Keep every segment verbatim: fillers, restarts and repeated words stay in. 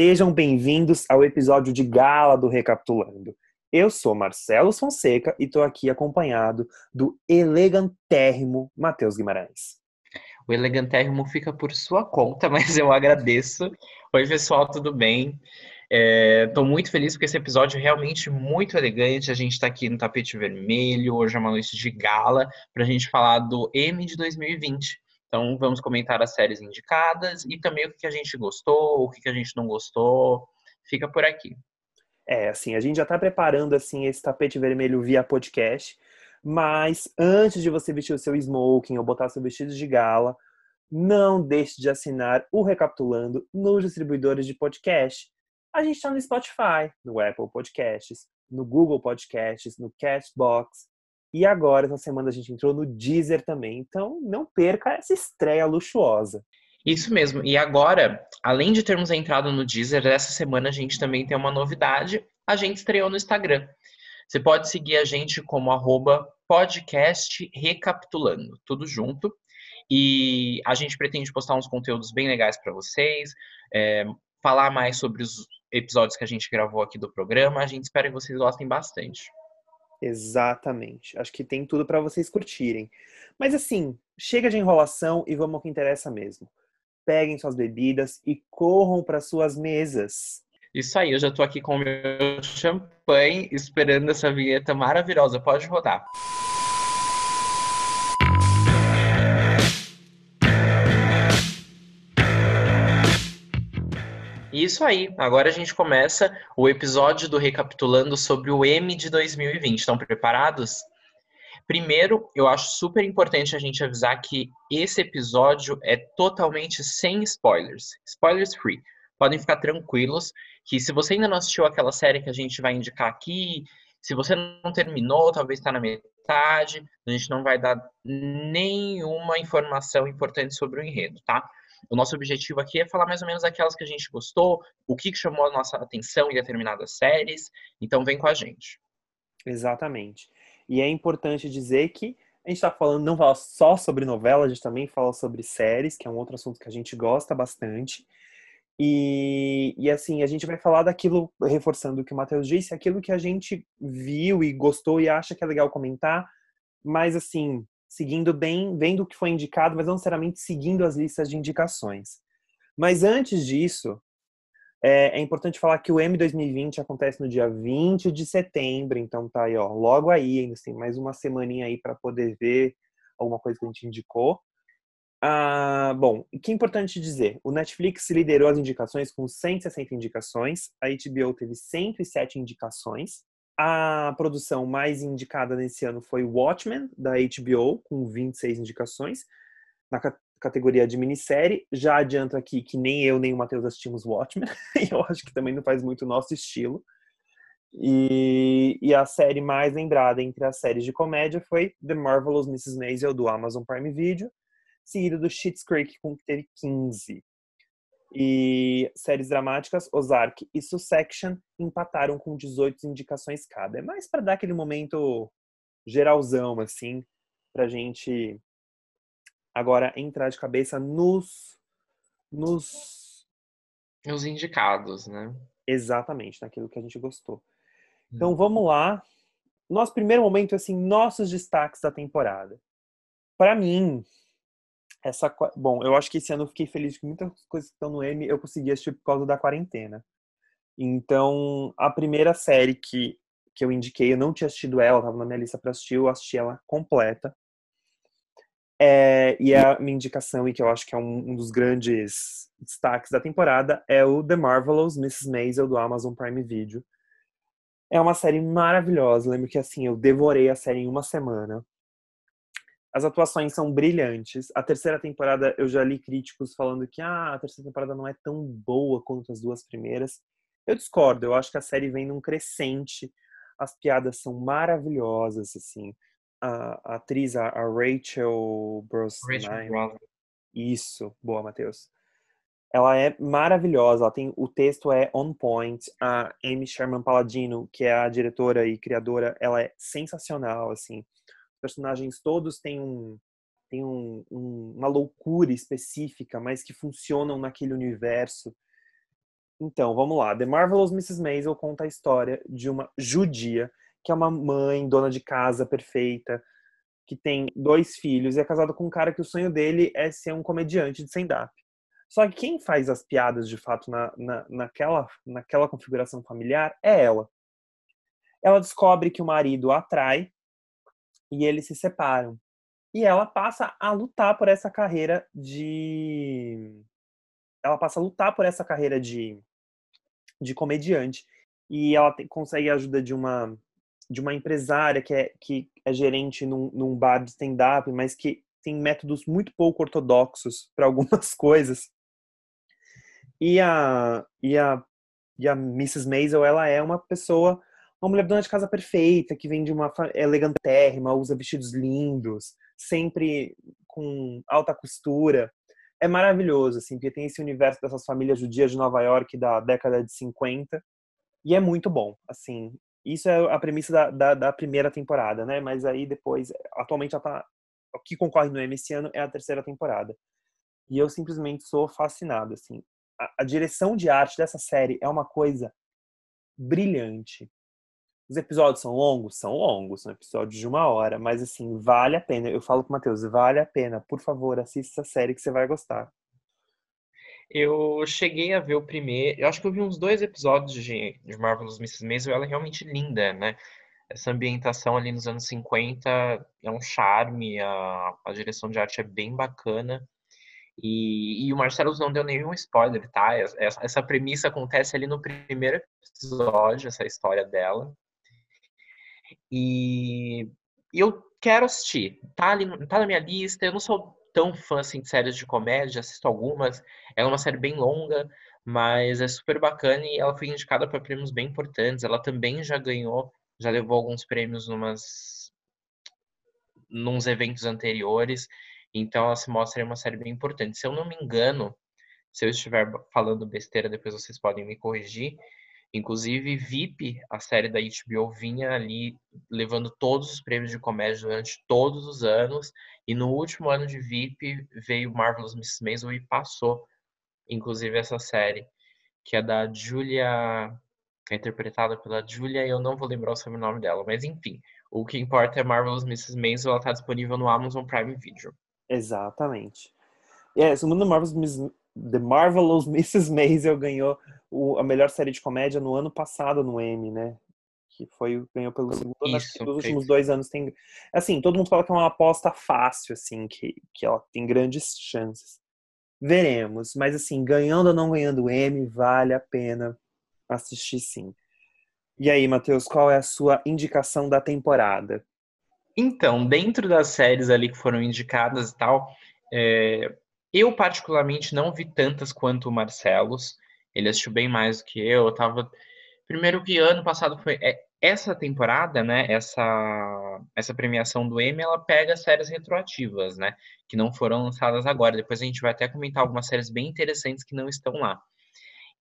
Sejam bem-vindos ao episódio de gala do Recapitulando. Eu sou Marcelo Fonseca e estou aqui acompanhado do elegantérrimo Matheus Guimarães. O elegantérrimo fica por sua conta, mas eu agradeço. Oi, pessoal, tudo bem? Estou é, muito feliz porque esse episódio é realmente muito elegante. A gente está aqui no tapete vermelho, hoje é uma noite de gala, para a gente falar do Emmy de dois mil e vinte. Então, vamos comentar as séries indicadas e também o que a gente gostou, o que a gente não gostou. Fica por aqui. É, assim, a gente já está preparando assim, esse tapete vermelho via podcast, mas antes de você vestir o seu smoking ou botar seu vestido de gala, não deixe de assinar o Recapitulando nos distribuidores de podcast. A gente está no Spotify, no Apple Podcasts, no Google Podcasts, no Castbox. E agora, essa semana, a gente entrou no Deezer também. Então, não perca essa estreia luxuosa. Isso mesmo. E agora, além de termos entrado no Deezer, essa semana a gente também tem uma novidade. A gente estreou no Instagram. Você pode seguir a gente como arroba podcast recapitulando. Tudo junto. E a gente pretende postar uns conteúdos bem legais para vocês. É, falar mais sobre os episódios que a gente gravou aqui do programa. A gente espera que vocês gostem bastante. Exatamente. Acho que tem tudo para vocês curtirem. Mas assim, chega de enrolação e vamos ao que interessa mesmo. Peguem suas bebidas e corram para suas mesas. Isso aí, eu já tô aqui com o meu champanhe esperando essa vinheta maravilhosa. Pode rodar. Isso aí, agora a gente começa o episódio do Recapitulando sobre o Emmy de dois mil e vinte. Estão preparados? Primeiro, eu acho super importante a gente avisar que esse episódio é totalmente sem spoilers. Spoilers free. Podem ficar tranquilos que se você ainda não assistiu aquela série que a gente vai indicar aqui, se você não terminou, talvez está na metade, a gente não vai dar nenhuma informação importante sobre o enredo, tá? O nosso objetivo aqui é falar mais ou menos aquelas que a gente gostou, o que chamou a nossa atenção em determinadas séries. Então, vem com a gente. Exatamente. E é importante dizer que a gente está falando, não fala só sobre novela, a gente também fala sobre séries, que é um outro assunto que a gente gosta bastante. E, e assim, a gente vai falar daquilo, reforçando o que o Matheus disse, aquilo que a gente viu e gostou e acha que é legal comentar, mas assim... seguindo bem, vendo o que foi indicado, mas não necessariamente seguindo as listas de indicações. Mas antes disso, é, é importante falar que o Emmy dois mil e vinte acontece no dia vinte de setembro, então tá aí, ó, logo aí, ainda tem mais uma semaninha aí para poder ver alguma coisa que a gente indicou. Ah, bom, o que é importante dizer? O Netflix liderou as indicações com cento e sessenta indicações, a H B O teve cento e sete indicações. A produção mais indicada nesse ano foi Watchmen, da H B O, com vinte e seis indicações, na ca- categoria de minissérie. Já adianto aqui que nem eu, nem o Matheus assistimos Watchmen, e eu acho que também não faz muito o nosso estilo. E, e a série mais lembrada entre as séries de comédia foi The Marvelous missus Maisel, do Amazon Prime Video, seguida do Schitt's Creek, com que teve quinze. E séries dramáticas, Ozark e Succession empataram com dezoito indicações cada. É mais para dar aquele momento geralzão, assim, pra gente agora entrar de cabeça nos... nos... nos indicados, né? Exatamente, naquilo que a gente gostou. Então, hum. vamos lá. Nosso primeiro momento, assim, nossos destaques da temporada. Pra mim... Essa, bom, eu acho que esse ano eu fiquei feliz que muitas coisas que estão no Emmy eu consegui assistir por causa da quarentena. Então, a primeira série que, que eu indiquei, eu não tinha assistido ela, estava na minha lista para assistir, eu assisti ela completa. É, e a minha indicação, e que eu acho que é um, um dos grandes destaques da temporada, é o The Marvelous missus Maisel, do Amazon Prime Video. É uma série maravilhosa, lembro que assim, eu devorei a série em uma semana. As atuações são brilhantes. A terceira temporada, eu já li críticos falando que ah, a terceira temporada não é tão boa quanto as duas primeiras. Eu discordo. Eu acho que a série vem num crescente. As piadas são maravilhosas, assim. A, a atriz, a, a Rachel Brosnahan. Isso. Boa, Matheus. Ela é maravilhosa. Ela tem, o texto é on point. A Amy Sherman-Palladino, que é a diretora e criadora, ela é sensacional, assim. Personagens todos têm, um, têm um, um, uma loucura específica, mas que funcionam naquele universo. Então, vamos lá. The Marvelous missus Maisel conta a história de uma judia, que é uma mãe, dona de casa perfeita, que tem dois filhos e é casada com um cara que o sonho dele é ser um comediante de stand-up. Só que quem faz as piadas, de fato, na, na, naquela, naquela configuração familiar é ela. Ela descobre que o marido a trai e eles se separam. E ela passa a lutar por essa carreira de... Ela passa a lutar por essa carreira de, de comediante. E ela te, consegue a ajuda de uma, de uma empresária que é, que é gerente num, num bar de stand-up, mas que tem métodos muito pouco ortodoxos para algumas coisas. E a, e, a, e a missus Maisel, ela é uma pessoa... Uma mulher dona de casa perfeita, que vem de uma elegantérrima, usa vestidos lindos, sempre com alta costura. É maravilhoso, assim, porque tem esse universo dessas famílias judias de Nova York da década de cinquenta. E é muito bom, assim. Isso é a premissa da, da, da primeira temporada, né? Mas aí depois, atualmente ela tá... O que concorre no Emmy esse ano é a terceira temporada. E eu simplesmente sou fascinado, assim. A, a direção de arte dessa série é uma coisa brilhante. Os episódios são longos? São longos, são episódios de uma hora, mas assim, vale a pena. Eu falo pro Matheus, vale a pena, por favor, assista essa série que você vai gostar. Eu cheguei a ver o primeiro, eu acho que eu vi uns dois episódios de, de Marvelous missus Maisel, ela é realmente linda, né? Essa ambientação ali nos anos cinquenta é um charme, a, a direção de arte é bem bacana. E, e o Marcelo não deu nenhum spoiler, tá? Essa, essa premissa acontece ali no primeiro episódio, essa história dela. E eu quero assistir, tá, ali, tá na minha lista. Eu não sou tão fã assim, de séries de comédia, assisto algumas. É uma série bem longa, mas é super bacana e ela foi indicada para prêmios bem importantes. Ela também já ganhou, já levou alguns prêmios numas, nos eventos anteriores. Então ela se mostra uma série bem importante. Se eu não me engano, se eu estiver falando besteira, depois vocês podem me corrigir. Inclusive, V I P, a série da H B O, vinha ali levando todos os prêmios de comédia durante todos os anos. E no último ano de V I P, veio Marvelous missus Maisel e passou, inclusive, essa série, que é da Julia, é interpretada pela Julia, e eu não vou lembrar o sobrenome dela. Mas, enfim, o que importa é Marvelous missus Maisel, ela está disponível no Amazon Prime Video. Exatamente. É, o mundo Marvelous missus The Marvelous missus Maisel ganhou o, a melhor série de comédia no ano passado no Emmy, né? Que foi, ganhou pelo segundo ano, acho que nos últimos dois anos tem... Assim, todo mundo fala que é uma aposta fácil, assim, que, que ela tem grandes chances. Veremos, mas assim, ganhando ou não ganhando o Emmy, vale a pena assistir sim. E aí, Matheus, qual é a sua indicação da temporada? Então, dentro das séries ali que foram indicadas e tal... É... Eu, particularmente, não vi tantas quanto o Marcelos. Ele assistiu bem mais do que eu. Eu tava... Primeiro que ano passado foi... Essa temporada, né? Essa, essa premiação do Emmy, ela pega séries retroativas, né? Que não foram lançadas agora. Depois a gente vai até comentar algumas séries bem interessantes que não estão lá.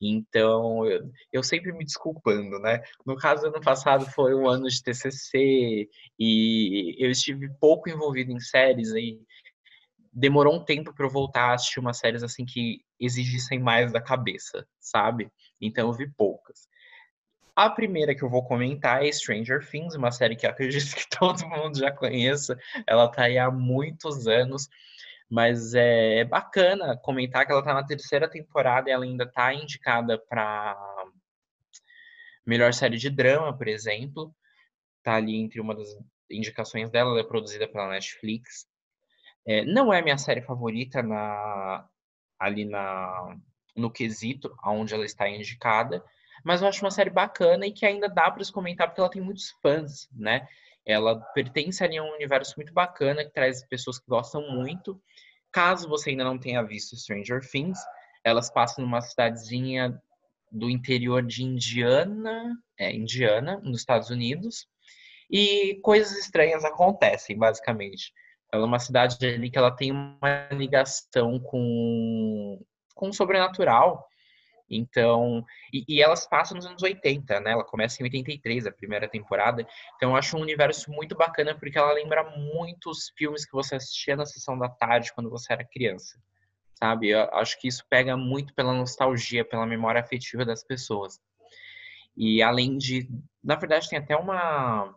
Então, eu, eu sempre me desculpando, né? No caso, ano passado foi um ano de T C C. E eu estive pouco envolvido em séries aí. Demorou um tempo para eu voltar a assistir umas séries assim que exigissem mais da cabeça, sabe? Então eu vi poucas. A primeira que eu vou comentar é Stranger Things, uma série que eu acredito que todo mundo já conheça. Ela tá aí há muitos anos, mas é bacana comentar que ela tá na terceira temporada e ela ainda tá indicada para melhor série de drama, por exemplo. Tá ali entre uma das indicações dela, ela é produzida pela Netflix. É, não é a minha série favorita na, ali na, no quesito onde ela está indicada, mas eu acho uma série bacana e que ainda dá para se comentar porque ela tem muitos fãs, né? Ela pertence ali a um universo muito bacana que traz pessoas que gostam muito. Caso você ainda não tenha visto Stranger Things, elas passam numa cidadezinha do interior de Indiana, é, Indiana, nos Estados Unidos, e coisas estranhas acontecem, basicamente. Ela é uma cidade ali que ela tem uma ligação com, com o sobrenatural. Então, e, e elas passam nos anos oitenta, né? Ela começa em oitenta e três, a primeira temporada. Então, eu acho um universo muito bacana, porque ela lembra muito os filmes que você assistia na sessão da tarde, quando você era criança. sabe? Eu acho que isso pega muito pela nostalgia, pela memória afetiva das pessoas. E além de... Na verdade, tem até uma...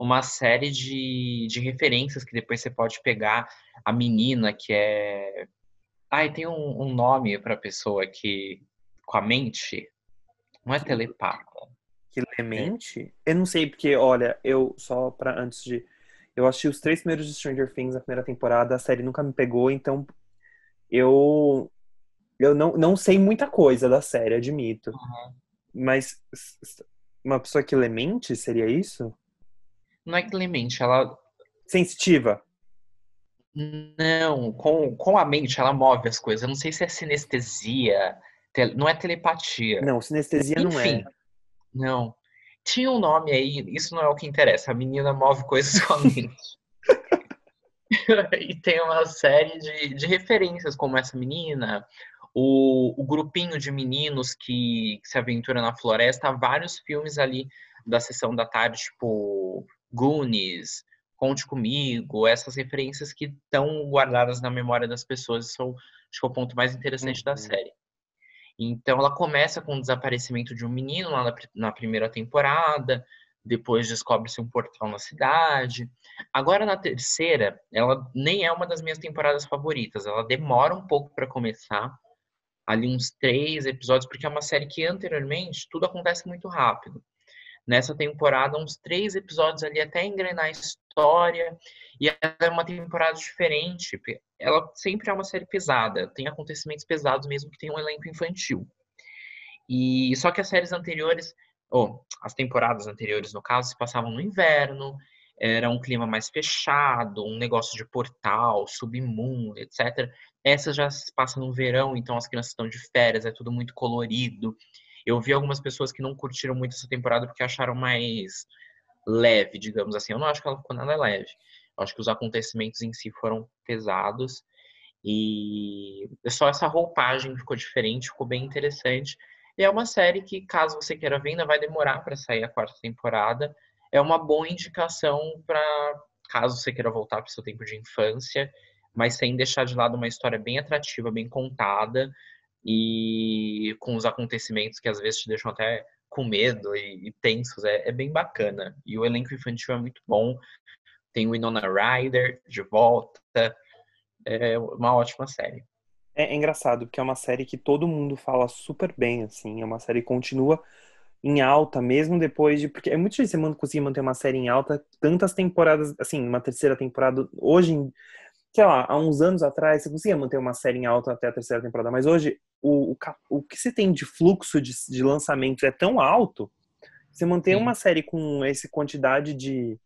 uma série de, de referências que depois você pode pegar. A menina que é... Ai, tem um, um nome pra pessoa que... Com a mente? Não é telepata. Que lê mente? Eu não sei, porque, olha, eu só pra antes de... Eu assisti os três primeiros de Stranger Things na primeira temporada. A série nunca me pegou, então... Eu... Eu não, não sei muita coisa da série, admito. Uhum. Mas... Uma pessoa que lê mente? Seria isso? Não é que lê mente, ela... Sensitiva? Não, com, com a mente ela move as coisas. Eu não sei se é sinestesia, te, não é telepatia. Não, sinestesia Enfim, não é. Não. Tinha um nome aí, isso não é o que interessa. A menina move coisas com a mente. E tem uma série de, de referências como essa menina... O, o grupinho de meninos que, que se aventura na floresta, há vários filmes ali da sessão da tarde, tipo Goonies, Conte Comigo, essas referências que estão guardadas na memória das pessoas, são, acho que é o ponto mais interessante uhum. da série. Então ela começa com o desaparecimento de um menino lá na, na primeira temporada, depois descobre-se um portal na cidade. Agora na terceira, ela nem é uma das minhas temporadas favoritas, ela demora um pouco para começar, ali uns três episódios, porque é uma série que anteriormente tudo acontece muito rápido. Nessa temporada, uns três episódios ali até engrenar a história, e ela é uma temporada diferente. Ela sempre é uma série pesada, tem acontecimentos pesados mesmo que tem um elenco infantil. E só que as séries anteriores, ou as temporadas anteriores no caso, se passavam no inverno, era um clima mais fechado, um negócio de portal, submundo, etcétera. Essas já se passam no verão, então as crianças estão de férias, é tudo muito colorido. Eu vi algumas pessoas que não curtiram muito essa temporada porque acharam mais leve, digamos assim. Eu não acho que ela ficou nada leve. Eu acho que os acontecimentos em si foram pesados. E só essa roupagem ficou diferente, ficou bem interessante. E é uma série que, caso você queira ver, ainda vai demorar para sair a quarta temporada. É uma boa indicação para caso você queira voltar para o seu tempo de infância, mas sem deixar de lado uma história bem atrativa, bem contada e com os acontecimentos que às vezes te deixam até com medo e, e tensos. É, é bem bacana. E o elenco infantil é muito bom. Tem o Winona Ryder de volta. É uma ótima série. É, é engraçado, porque é uma série que todo mundo fala super bem, assim. É uma série que continua em alta, mesmo depois de... Porque é muito difícil você conseguir manter uma série em alta tantas temporadas, assim, uma terceira temporada. Hoje, sei lá, há uns anos atrás, você conseguia manter uma série em alta até a terceira temporada, mas hoje o, o, o que você tem de fluxo de, de lançamentos é tão alto, você manter Sim. uma série com essa quantidade de,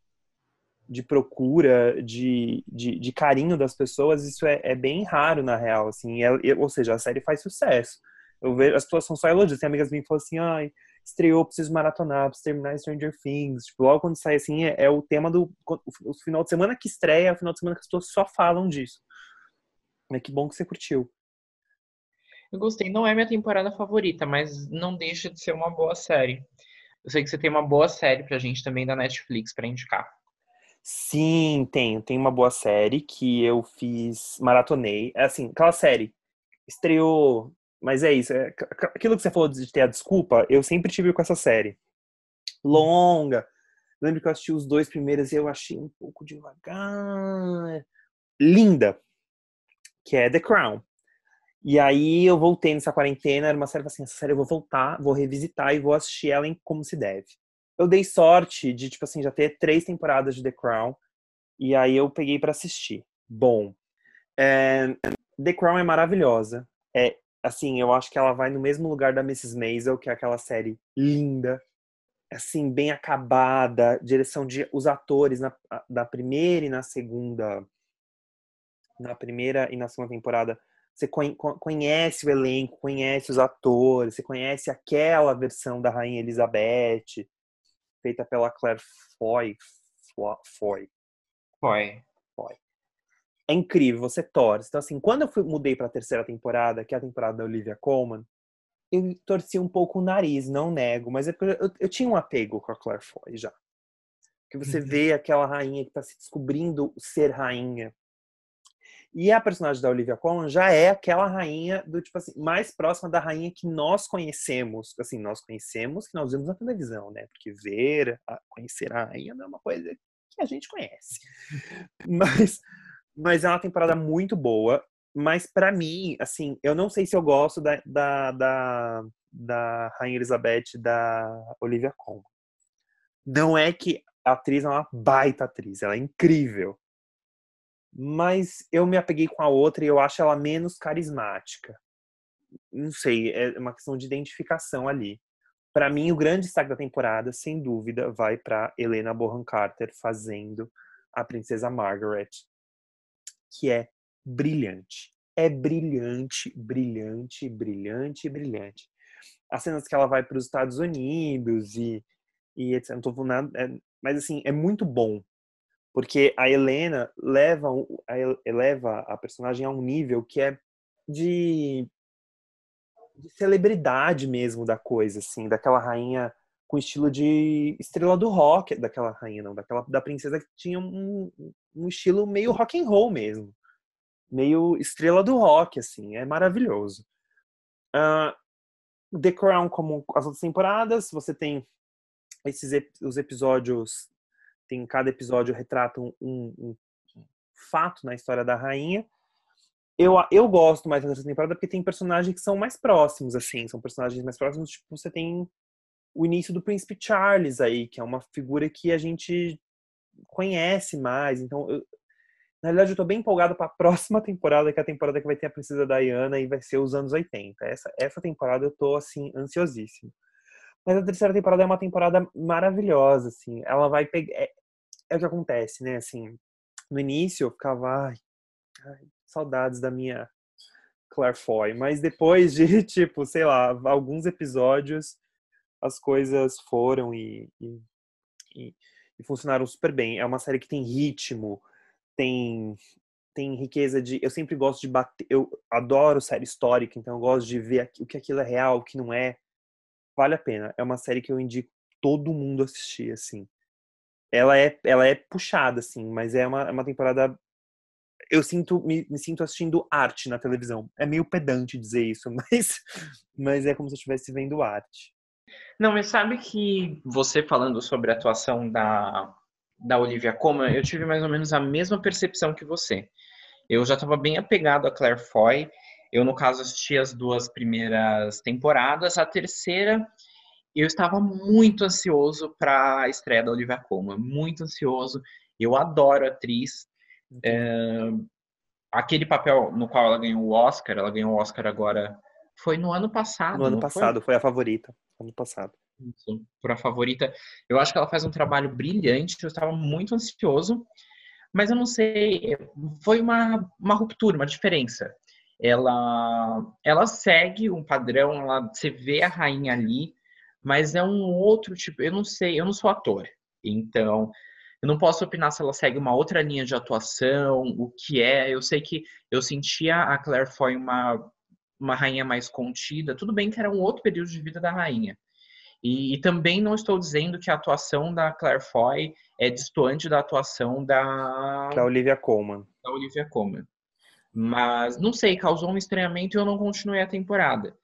de procura, de, de, de carinho das pessoas, isso é, é bem raro, na real, assim. É, ou seja, a série faz sucesso. Eu vejo, as pessoas são só elogios. Tem amigas minhas que falam assim, ai... estreou, preciso maratonar, preciso terminar Stranger Things. Tipo, logo quando sai assim, é, é o tema do o final de semana que estreia, é o final de semana que as pessoas só falam disso. Mas que bom que você curtiu. Eu gostei. Não é minha temporada favorita, mas não deixa de ser uma boa série. Eu sei que você tem uma boa série pra gente também da Netflix pra indicar. Sim, tenho. Tem uma boa série que eu fiz, maratonei. É assim, aquela série estreou... Mas é isso, é, aquilo que você falou de ter a desculpa, eu sempre tive com essa série. Longa. Lembro que eu assisti os dois primeiros e eu achei um pouco devagar. Linda. Que é The Crown. E aí eu voltei nessa quarentena, era uma série assim, essa série eu vou voltar, vou revisitar e vou assistir ela em como se deve. Eu dei sorte de, tipo assim, já ter três temporadas de The Crown. E aí eu peguei pra assistir. Bom. É, The Crown é maravilhosa. É assim, eu acho que ela vai no mesmo lugar da missus Maisel, que é aquela série linda, assim, bem acabada, direção de... Os atores na, da primeira e na segunda... Na primeira e na segunda temporada, você conhece o elenco, conhece os atores, você conhece aquela versão da Rainha Elizabeth, feita pela Claire Foy. Foy. Foy. Foy. É incrível, você torce. Então, assim, quando eu fui, mudei pra terceira temporada, que é a temporada da Olivia Colman, eu torci um pouco o nariz, não nego, mas eu, eu, eu tinha um apego com a Claire Foy já. Que você uhum. vê aquela rainha que tá se descobrindo ser rainha. E a personagem da Olivia Colman já é aquela rainha do tipo assim, mais próxima da rainha que nós conhecemos, assim, nós conhecemos, que nós vemos na televisão, né? Porque ver, a, conhecer a rainha não é uma coisa que a gente conhece. Mas, mas é uma temporada muito boa. Mas pra mim, assim, eu não sei se eu gosto da, da, da, da Rainha Elizabeth, da Olivia Colman. Não é que a atriz é uma baita atriz, ela é incrível. Mas eu me apeguei com a outra e eu acho ela menos carismática. Não sei, é uma questão de identificação ali. Pra mim, o grande destaque da temporada, sem dúvida, vai pra Helena Bonham Carter fazendo a Princesa Margaret, que é brilhante. É brilhante, brilhante, brilhante, brilhante. As cenas que ela vai para os Estados Unidos e, e etcétera. Não tô falando nada, é, mas assim, é muito bom. Porque a Helena leva a, eleva a personagem a um nível que é de, de celebridade mesmo da coisa, assim. Daquela rainha com estilo de estrela do rock. Daquela rainha, não. Daquela, da princesa que tinha um, um estilo meio rock and roll mesmo. Meio estrela do rock, assim. É maravilhoso. Uh, The Crown, como as outras temporadas, você tem esses ep- os episódios... Tem, cada episódio retrata um, um, um fato na história da rainha. Eu, eu gosto mais dessa temporada porque tem personagens que são mais próximos, assim. São personagens mais próximos. Tipo, você tem o início do Príncipe Charles aí, que é uma figura que a gente conhece mais. Então... Eu, Na verdade, eu tô bem empolgado pra próxima temporada, que é a temporada que vai ter a Princesa Diana e vai ser os anos oitenta. Essa, essa temporada eu tô, assim, ansiosíssimo. Mas a terceira temporada é uma temporada maravilhosa, assim. Ela vai pegar... É, é o que acontece, né? Assim, no início eu ficava... Ai, ai, saudades da minha Claire Foy. Mas depois de, tipo, sei lá, alguns episódios, as coisas foram e, e, e, e funcionaram super bem. É uma série que tem ritmo... Tem, tem riqueza de... Eu sempre gosto de bater... Eu adoro série histórica, então eu gosto de ver o que aquilo é real, o que não é. Vale a pena. É uma série que eu indico todo mundo assistir, assim. Ela é, ela é puxada, assim, mas é uma, é uma temporada... Eu sinto, me, me sinto assistindo arte na televisão. É meio pedante dizer isso, mas, mas é como se eu estivesse vendo arte. Não, mas sabe que você falando sobre a atuação da... da Olivia Colman, eu tive mais ou menos a mesma percepção que você. Eu já estava bem apegado a Claire Foy. Eu, no caso, assisti as duas primeiras temporadas. A terceira, eu estava muito ansioso para a estreia da Olivia Colman. Muito ansioso. Eu adoro a atriz. É, aquele papel no qual ela ganhou o Oscar, ela ganhou o Oscar agora... Foi no ano passado. No ano passado, foi? foi a favorita. Ano passado. Por a favorita, eu acho que ela faz um trabalho brilhante, eu estava muito ansioso, mas eu não sei, foi uma, uma ruptura, uma diferença. Ela, ela segue um padrão, ela, você vê a rainha ali, mas é um outro tipo, eu não sei, eu não sou ator, então eu não posso opinar se ela segue uma outra linha de atuação, o que é, eu sei que eu sentia a Claire Foy uma, uma rainha mais contida, tudo bem que era um outro período de vida da rainha. E, e também não estou dizendo que a atuação da Claire Foy é distoante da atuação da... Da Olivia Colman. Da Olivia Colman. Mas, não sei, causou um estranhamento e eu não continuei a temporada.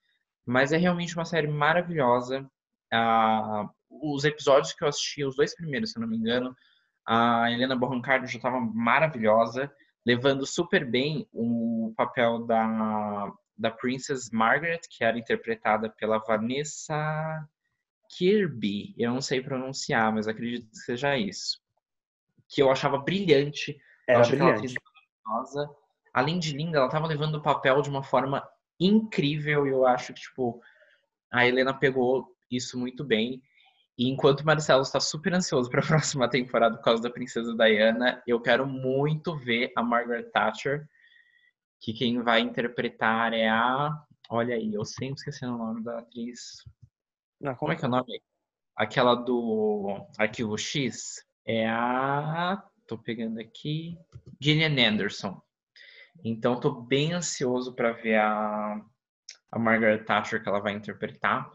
Mas é realmente uma série maravilhosa. Ah, os episódios que eu assisti, os dois primeiros, se eu não me engano, a Helena Bonham Carter já estava maravilhosa, levando super bem o papel da, da Princesa Margaret, que era interpretada pela Vanessa... Kirby, eu não sei pronunciar, mas acredito que seja isso. Que eu achava brilhante. Era eu brilhante. Ela, além de linda, ela estava levando o papel de uma forma incrível. E eu acho que, tipo, a Helena pegou isso muito bem. E enquanto o Marcelo está super ansioso para a próxima temporada por causa da Princesa Diana, eu quero muito ver a Margaret Thatcher, que quem vai interpretar é a... Olha aí, eu sempre esqueci o nome da atriz... Não, como é que é o nome? Aquela do Arquivo X é a... Tô pegando aqui... Gillian Anderson. Então, tô bem ansioso para ver a... a Margaret Thatcher que ela vai interpretar.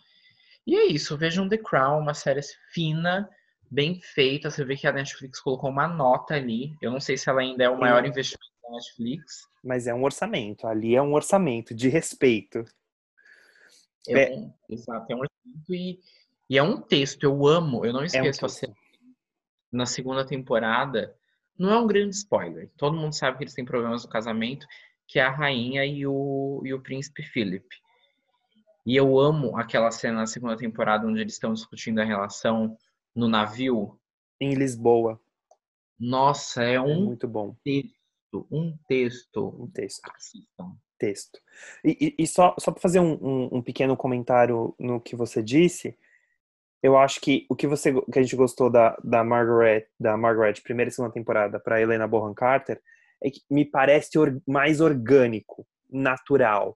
E é isso. Vejam The Crown, uma série fina, bem feita. Você vê que a Netflix colocou uma nota ali. Eu não sei se ela ainda é o maior investimento da Netflix. Mas é um orçamento. Ali é um orçamento de respeito. É, é um, exato, é um orçamento e, e é um texto. Eu amo. Eu não esqueço. É um assim, na segunda temporada, não é um grande spoiler. Todo mundo sabe que eles têm problemas no casamento, que é a rainha e o, e o príncipe Philip. E eu amo aquela cena na segunda temporada onde eles estão discutindo a relação no navio. Em Lisboa. Nossa, é um é muito bom. texto. Um texto. Um texto. Assistam. Texto. E, e, e só, só para fazer um, um, um pequeno comentário no que você disse, eu acho que o que, você, que a gente gostou da, da, Margaret, da Margaret, primeira e segunda temporada, para Helena Bonham Carter, é que me parece or, mais orgânico, natural.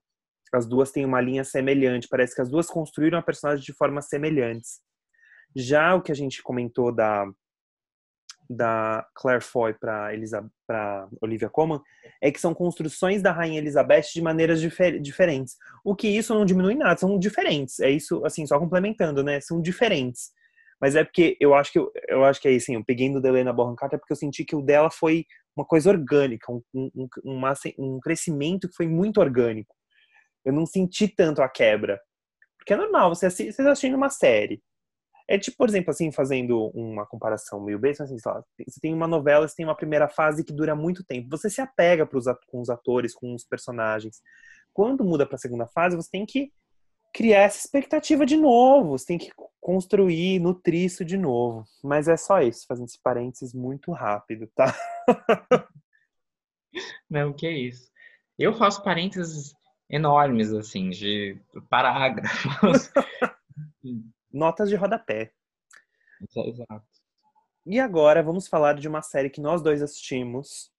As duas têm uma linha semelhante. Parece que as duas construíram a personagem de formas semelhantes. Já o que a gente comentou da, da Claire Foy para para Olivia Colman é que são construções da Rainha Elizabeth de maneiras difer- diferentes. O que isso não diminui nada. São diferentes. É isso, assim, só complementando, né? São diferentes. Mas é porque eu acho que, eu, eu acho que é isso. Assim, eu peguei no da Helena Bonham Carter porque eu senti que o dela foi uma coisa orgânica. Um, um, uma, um crescimento que foi muito orgânico. Eu não senti tanto a quebra. Porque é normal, você está assistindo uma série. É tipo, por exemplo, assim, fazendo uma comparação meio besta, assim, sei lá, você tem uma novela, você tem uma primeira fase que dura muito tempo. Você se apega pros, com os atores, com os personagens. Quando muda para a segunda fase, você tem que criar essa expectativa de novo. Você tem que construir, nutrir isso de novo. Mas é só isso, fazendo esse parênteses muito rápido, tá? Não, que é isso. Eu faço parênteses enormes, assim, de parágrafos. Notas de rodapé. Exato. E agora vamos falar de uma série que nós dois assistimos,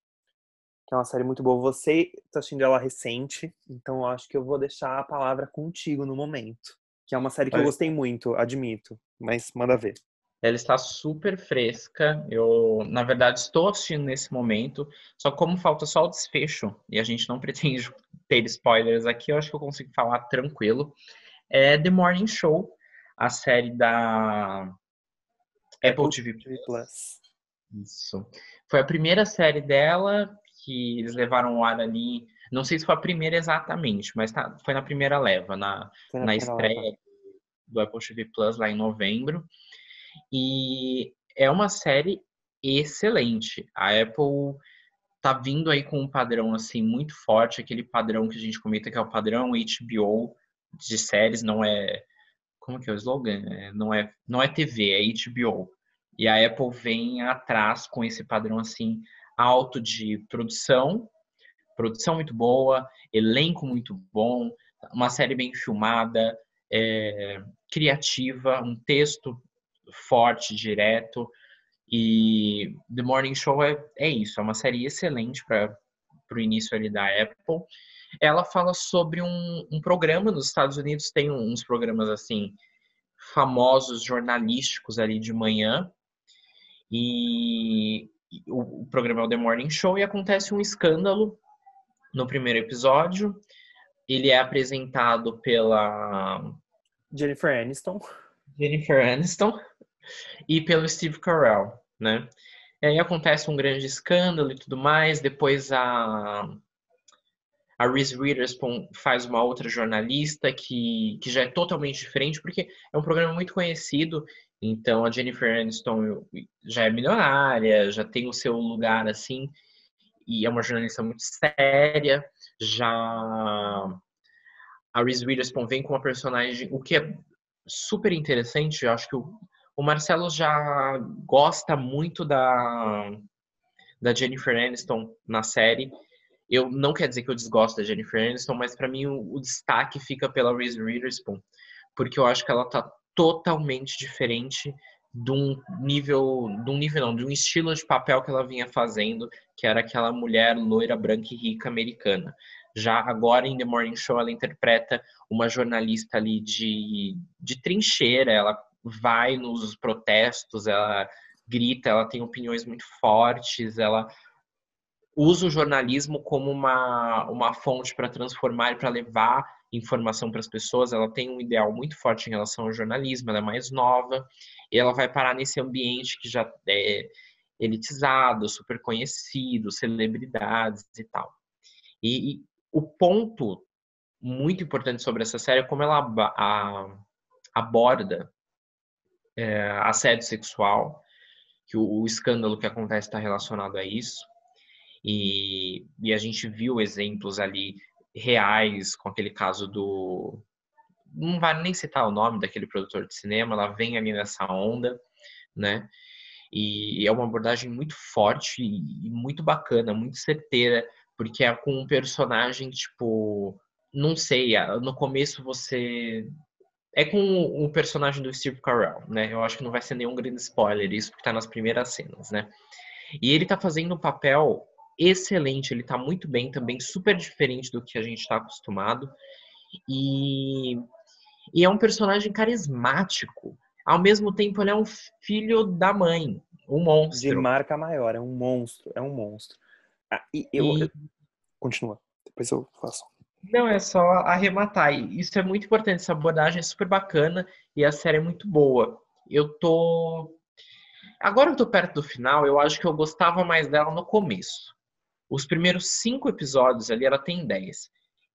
que é uma série muito boa. Você está assistindo ela recente, então eu acho que eu vou deixar a palavra contigo no momento. Que é uma série que eu gostei muito, admito, mas manda ver. Ela está super fresca. Eu, na verdade, estou assistindo nesse momento. Só que como falta só o desfecho, e a gente não pretende ter spoilers aqui, eu acho que eu consigo falar tranquilo. É The Morning Show, a série da Apple, Apple T V Plus. Isso. Foi a primeira série dela que eles levaram o ar ali. Não sei se foi a primeira exatamente, mas tá, foi na primeira leva, na, na, na estreia leva. do Apple T V Plus lá em novembro. E é uma série excelente. A Apple tá vindo aí com um padrão assim muito forte, aquele padrão que a gente comenta que é o padrão H B O de séries, não é, como que é o slogan? É, não é, não é T V, é H B O. E a Apple vem atrás com esse padrão assim alto de produção, produção muito boa, elenco muito bom, uma série bem filmada, é, criativa, um texto forte, direto. E The Morning Show é, é isso, é uma série excelente para o início ali da Apple. Ela fala sobre um, um programa nos Estados Unidos, tem uns programas assim famosos jornalísticos ali de manhã, e o, o programa é o The Morning Show, e acontece um escândalo no primeiro episódio. Ele é apresentado pela Jennifer Aniston Jennifer Aniston e pelo Steve Carell, né? E aí acontece um grande escândalo e tudo mais. Depois a, a Reese Witherspoon faz uma outra jornalista que, que já é totalmente diferente, porque é um programa muito conhecido. Então a Jennifer Aniston já é milionária, já tem o seu lugar assim, e é uma jornalista muito séria. Já a Reese Witherspoon vem com uma personagem, o que é super interessante. Eu acho que o, o Marcelo já gosta muito da, da Jennifer Aniston na série. Eu, não quer dizer que eu desgosto da Jennifer Aniston, mas para mim o, o destaque fica pela Reese Witherspoon, porque eu acho que ela tá totalmente diferente de um nível, de um nível não, de um estilo de papel que ela vinha fazendo, que era aquela mulher loira, branca e rica americana. Já agora, em The Morning Show, ela interpreta uma jornalista ali de, de trincheira. Ela vai nos protestos, ela grita, ela tem opiniões muito fortes, ela usa o jornalismo como uma, uma fonte para transformar e para levar informação para as pessoas. Ela tem um ideal muito forte em relação ao jornalismo, ela é mais nova, e ela vai parar nesse ambiente que já é elitizado, super conhecido, celebridades e tal. E, e o ponto muito importante sobre essa série é como ela ab- a, aborda é, assédio sexual, que o, o escândalo que acontece está relacionado a isso. E, e a gente viu exemplos ali reais com aquele caso do... Não vale nem citar o nome daquele produtor de cinema, ela vem ali nessa onda, né? E é uma abordagem muito forte e muito bacana, muito certeira, porque é com um personagem, tipo... Não sei, no começo você... É com o personagem do Steve Carell, né? Eu acho que não vai ser nenhum grande spoiler isso, porque tá nas primeiras cenas, né? E ele tá fazendo um papel excelente, ele tá muito bem também, super diferente do que a gente tá acostumado. E... E é um personagem carismático. Ao mesmo tempo, ele é um filho da mãe. Um monstro. De marca maior. É um monstro. É um monstro. Ah, e eu... E... Continua. Depois eu faço. Não, é só arrematar. E isso é muito importante. Essa abordagem é super bacana. E a série é muito boa. Eu tô... Agora eu tô perto do final. Eu acho que eu gostava mais dela no começo. Os primeiros cinco episódios ali, ela tem dez.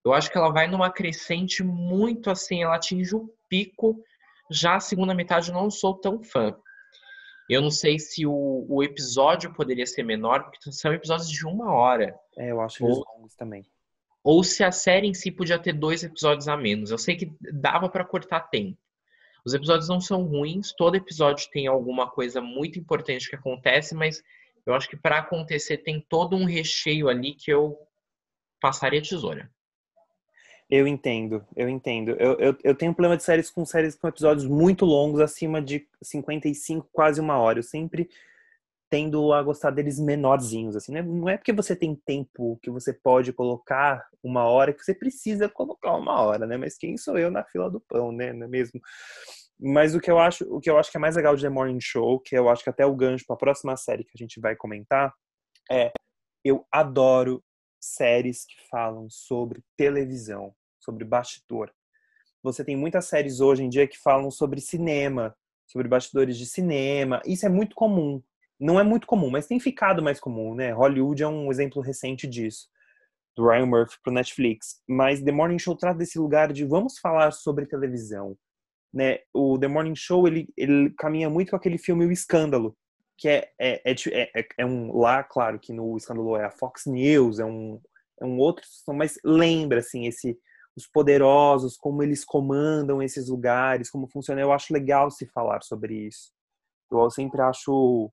Eu acho que ela vai numa crescente muito assim, ela atinge o pico. Já a segunda metade eu não sou tão fã. Eu não sei se o, o episódio poderia ser menor, porque são episódios de uma hora. É, eu acho eles longos também. Ou se a série em si podia ter dois episódios a menos. Eu sei que dava pra cortar tempo. Os episódios não são ruins, todo episódio tem alguma coisa muito importante que acontece, mas eu acho que pra acontecer tem todo um recheio ali que eu passaria a tesoura. Eu entendo, eu entendo. Eu, eu, eu tenho um problema de séries com séries com episódios muito longos, acima de cinquenta e cinco, quase uma hora. Eu sempre tendo a gostar deles menorzinhos, assim, né? Não é porque você tem tempo que você pode colocar uma hora, que você precisa colocar uma hora, né? Mas quem sou eu na fila do pão, né? Não é mesmo? Mas o que eu acho, o que eu acho que é mais legal de The Morning Show, que eu acho que até o gancho para a próxima série que a gente vai comentar, é eu adoro séries que falam sobre televisão, sobre bastidor. Você tem muitas séries hoje em dia que falam sobre cinema, sobre bastidores de cinema. Isso é muito comum. Não é muito comum, mas tem ficado mais comum, né? Hollywood é um exemplo recente disso, do Ryan Murphy pro Netflix. Mas The Morning Show trata desse lugar de vamos falar sobre televisão, né? O The Morning Show, ele, ele caminha muito com aquele filme O Escândalo, que é, é, é, é, é um... Lá, claro, que no Escândalo é a Fox News, é um... É um outro, mas lembra, assim, esse, os poderosos, como eles comandam esses lugares, como funciona. Eu acho legal se falar sobre isso. Eu sempre acho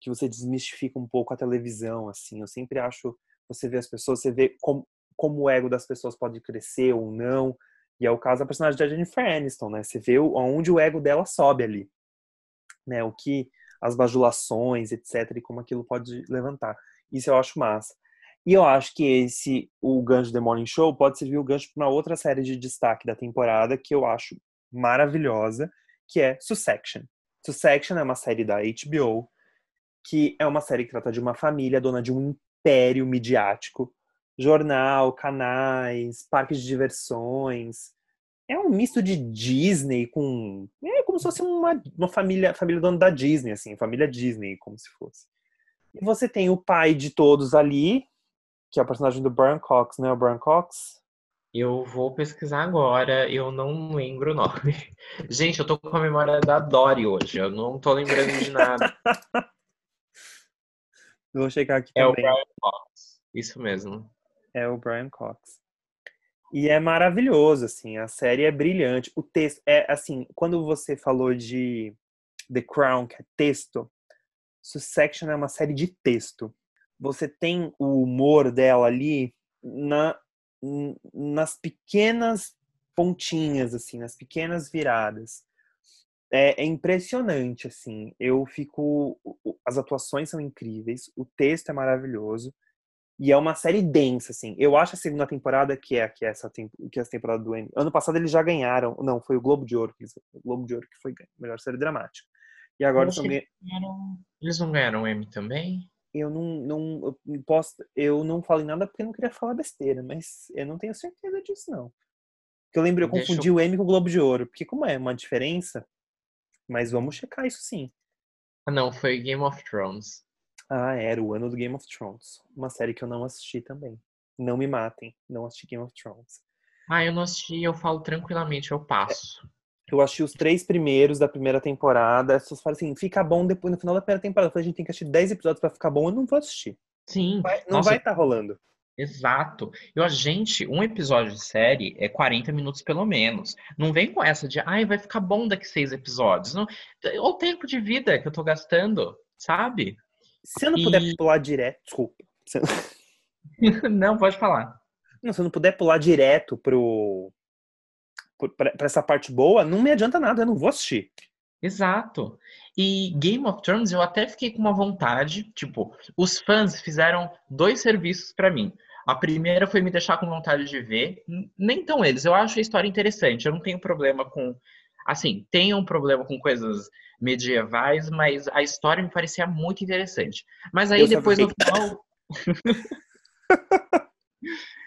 que você desmistifica um pouco a televisão, assim. Eu sempre acho, você vê as pessoas, você vê como, como o ego das pessoas pode crescer ou não. E é o caso da personagem da Jennifer Aniston, né? Você vê onde o ego dela sobe ali, né? O que, as bajulações, etcétera. E como aquilo pode levantar. Isso eu acho massa. E eu acho que esse, o gancho The Morning Show pode servir o gancho para uma outra série de destaque da temporada que eu acho maravilhosa, que é Succession. Succession é uma série da H B O, que é uma série que trata de uma família dona de um império midiático. Jornal, canais, parques de diversões. É um misto de Disney com... É como se fosse uma, uma família, família dona da Disney, assim. Família Disney, como se fosse. E você tem o pai de todos ali, que é o personagem do Brian Cox, né? O Brian Cox? Eu vou pesquisar agora, eu não lembro o nome. Gente, eu tô com a memória da Dory hoje, eu não tô lembrando de nada. Vou checar aqui é também. É o Brian Cox, isso mesmo. É o Brian Cox. E é maravilhoso, assim, a série é brilhante. O texto, é assim, quando você falou de The Crown, que é texto, Succession é uma série de texto. Você tem o humor dela ali na, nas pequenas pontinhas, assim, nas pequenas viradas. É, é impressionante, assim. Eu fico... As atuações são incríveis, o texto é maravilhoso e é uma série densa, assim. Eu acho a segunda temporada, que é, que é essa que é essa temporada do Emmy. Ano passado eles já ganharam... Não, foi o Globo de Ouro que, o Globo de Ouro que foi a melhor série dramática. E agora também... Eles, ganharam... eles não ganharam o Emmy também? Eu não, não eu posso, eu não falo em nada porque eu não queria falar besteira, mas eu não tenho certeza disso, não. Porque eu lembro, eu Deixa confundi eu... o Emmy com o Globo de Ouro, porque como é uma diferença, mas vamos checar isso sim. Ah, não, foi Game of Thrones. Ah, era o ano do Game of Thrones. Uma série que eu não assisti também. Não me matem. Não assisti Game of Thrones. Ah, eu não assisti, eu falo tranquilamente, eu passo. Eu achei os três primeiros da primeira temporada. As pessoas falam assim, fica bom depois, no final da primeira temporada. Eu falei, a gente tem que assistir dez episódios pra ficar bom, eu não vou assistir. Sim. Vai, não Nossa, vai tá rolando. Exato. E a gente, um episódio de série é quarenta minutos pelo menos. Não vem com essa de, ai, vai ficar bom daqui seis episódios. Não, é o tempo de vida que eu tô gastando, sabe? Se eu não e... puder pular direto... Desculpa. Se eu... não, pode falar. Não, se eu não puder pular direto pro... pra essa parte boa, não me adianta nada, eu não vou assistir. Exato. E Game of Thrones, eu até fiquei com uma vontade, tipo, os fãs fizeram dois serviços pra mim. A primeira foi me deixar com vontade de ver, nem tão eles, eu acho a história interessante, eu não tenho problema com, assim, tenho um problema com coisas medievais, mas a história me parecia muito interessante. Mas aí eu depois no final...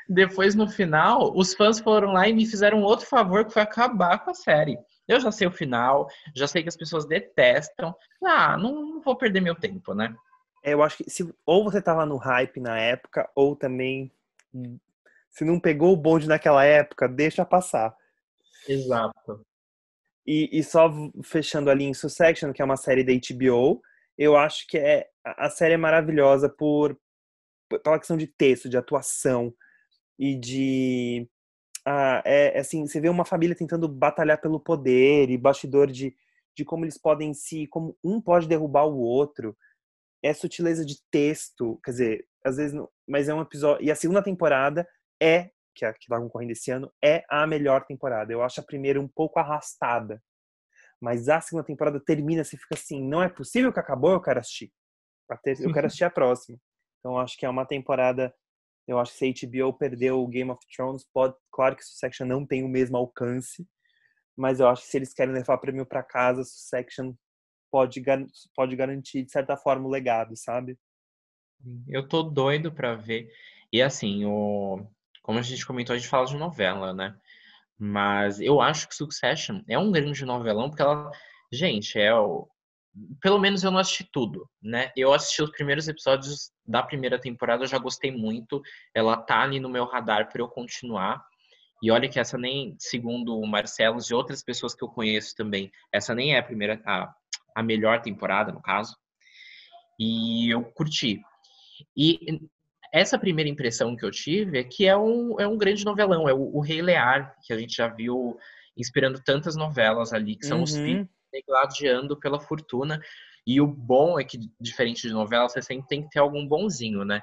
Depois, no final, os fãs foram lá e me fizeram outro favor, que foi acabar com a série. Eu já sei o final, já sei que as pessoas detestam. Ah, não, não vou perder meu tempo, né? É, eu acho que se, ou você tava no hype na época, ou também, se não pegou o bonde naquela época, deixa passar. Exato. E, e só fechando ali em Succession, que é uma série da H B O, eu acho que é, a série é maravilhosa por, pela questão de texto, de atuação, e de, ah, é, assim, você vê uma família tentando batalhar pelo poder e bastidor de, de como eles podem se, como um pode derrubar o outro. É sutileza de texto, quer dizer, às vezes não, mas é um episódio, e a segunda temporada é, que é, que tá concorrendo esse ano, é a melhor temporada. Eu acho a primeira um pouco arrastada, mas a segunda temporada termina, você fica assim, não é possível que acabou, eu quero assistir. A terça, eu quero assistir a próxima. Então acho que é uma temporada... Eu acho que se a H B O perdeu o Game of Thrones, pode, claro que Succession não tem o mesmo alcance, mas eu acho que se eles querem levar o prêmio pra casa, Succession pode, pode garantir, de certa forma, o legado, sabe? Eu tô doido pra ver. E assim, o... como a gente comentou, a gente fala de novela, né? Mas eu acho que Succession é um grande novelão, porque ela... Gente, é o... Pelo menos eu não assisti tudo, né? Eu assisti os primeiros episódios da primeira temporada, eu já gostei muito. Ela tá ali no meu radar pra eu continuar. E olha que essa nem, segundo o Marcelo e outras pessoas que eu conheço também, essa nem é a primeira, a, a melhor temporada, no caso. E eu curti. E essa primeira impressão que eu tive é que é um, é um grande novelão. É o, o Rei Lear, que a gente já viu inspirando tantas novelas ali, que são uhum. os gladiando pela fortuna. E o bom é que, diferente de novela, você sempre tem que ter algum bonzinho, né?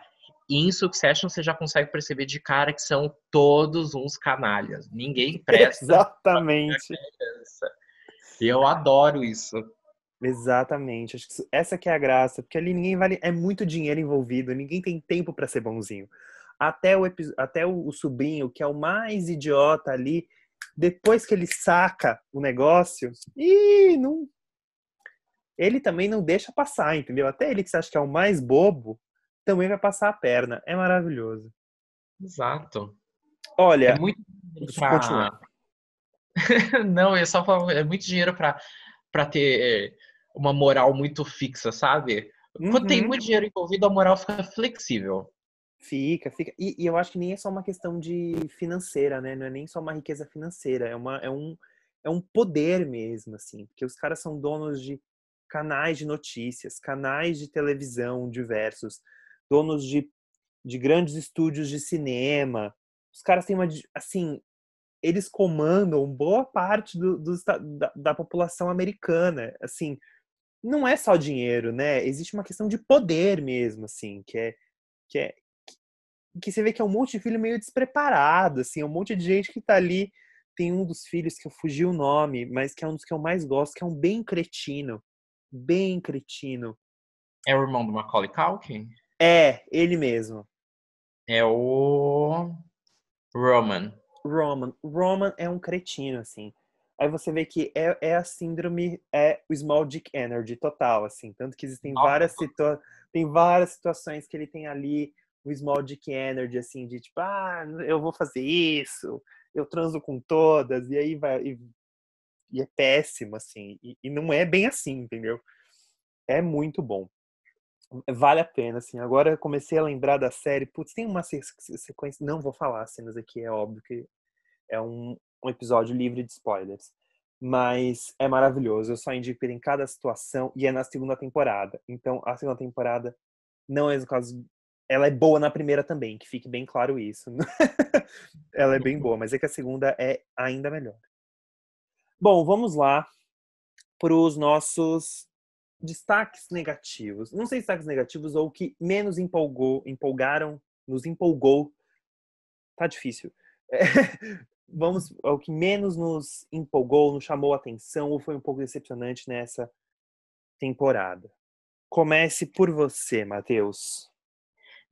E em Succession você já consegue perceber de cara que são todos uns canalhas. Ninguém presta. Exatamente. E eu adoro isso. Exatamente. Acho que essa que é a graça. Porque ali ninguém vale... É muito dinheiro envolvido. Ninguém tem tempo pra ser bonzinho. Até o, epi... Até o sobrinho, que é o mais idiota ali, depois que ele saca o negócio, e não... ele também não deixa passar, entendeu? Até ele que você acha que é o mais bobo, também vai passar a perna. É maravilhoso. Exato. Olha... É muito dinheiro pra... Não, eu só falo, é muito dinheiro pra, pra ter uma moral muito fixa, sabe? Quando uhum. tem muito dinheiro envolvido, a moral fica flexível. Fica, fica. E, e eu acho que nem é só uma questão de financeira, né? Não é nem só uma riqueza financeira. É, uma, é, um, é um poder mesmo, assim. Porque os caras são donos de canais de notícias, canais de televisão diversos, donos de, de grandes estúdios de cinema. Os caras têm uma... Assim, eles comandam boa parte do, do, da, da população americana. Assim, não é só dinheiro, né? Existe uma questão de poder mesmo, assim, que é... Que é que você vê que é um monte de filho meio despreparado, assim, um monte de gente que tá ali. Tem um dos filhos que eu fugi o nome, mas que é um dos que eu mais gosto, que é um bem cretino. Bem cretino. É o irmão do Macaulay Culkin? É, ele mesmo. É o... Roman. Roman. Roman é um cretino, assim. Aí você vê que é, é a síndrome, é o Small Dick Energy total, assim. Tanto que existem várias, situa- tem várias situações que ele tem ali o Small Dick Energy, assim, de tipo, ah, eu vou fazer isso, eu transo com todas, e aí vai... E, e é péssimo, assim. E, e não é bem assim, entendeu? É muito bom. Vale a pena, assim. Agora eu comecei a lembrar da série. Putz, tem uma sequência... Não vou falar as cenas aqui, é óbvio que é um, um episódio livre de spoilers. Mas é maravilhoso. Eu só indico ele em cada situação. E é na segunda temporada. Então, a segunda temporada não é no caso... Ela é boa na primeira também, que fique bem claro isso. Ela é bem boa, mas é que a segunda é ainda melhor. Bom, vamos lá para os nossos destaques negativos. Não sei se destaques negativos ou o que menos empolgou, empolgaram, nos empolgou. Tá difícil. É, vamos ao que menos nos empolgou, nos chamou a atenção ou foi um pouco decepcionante nessa temporada. Comece por você, Matheus.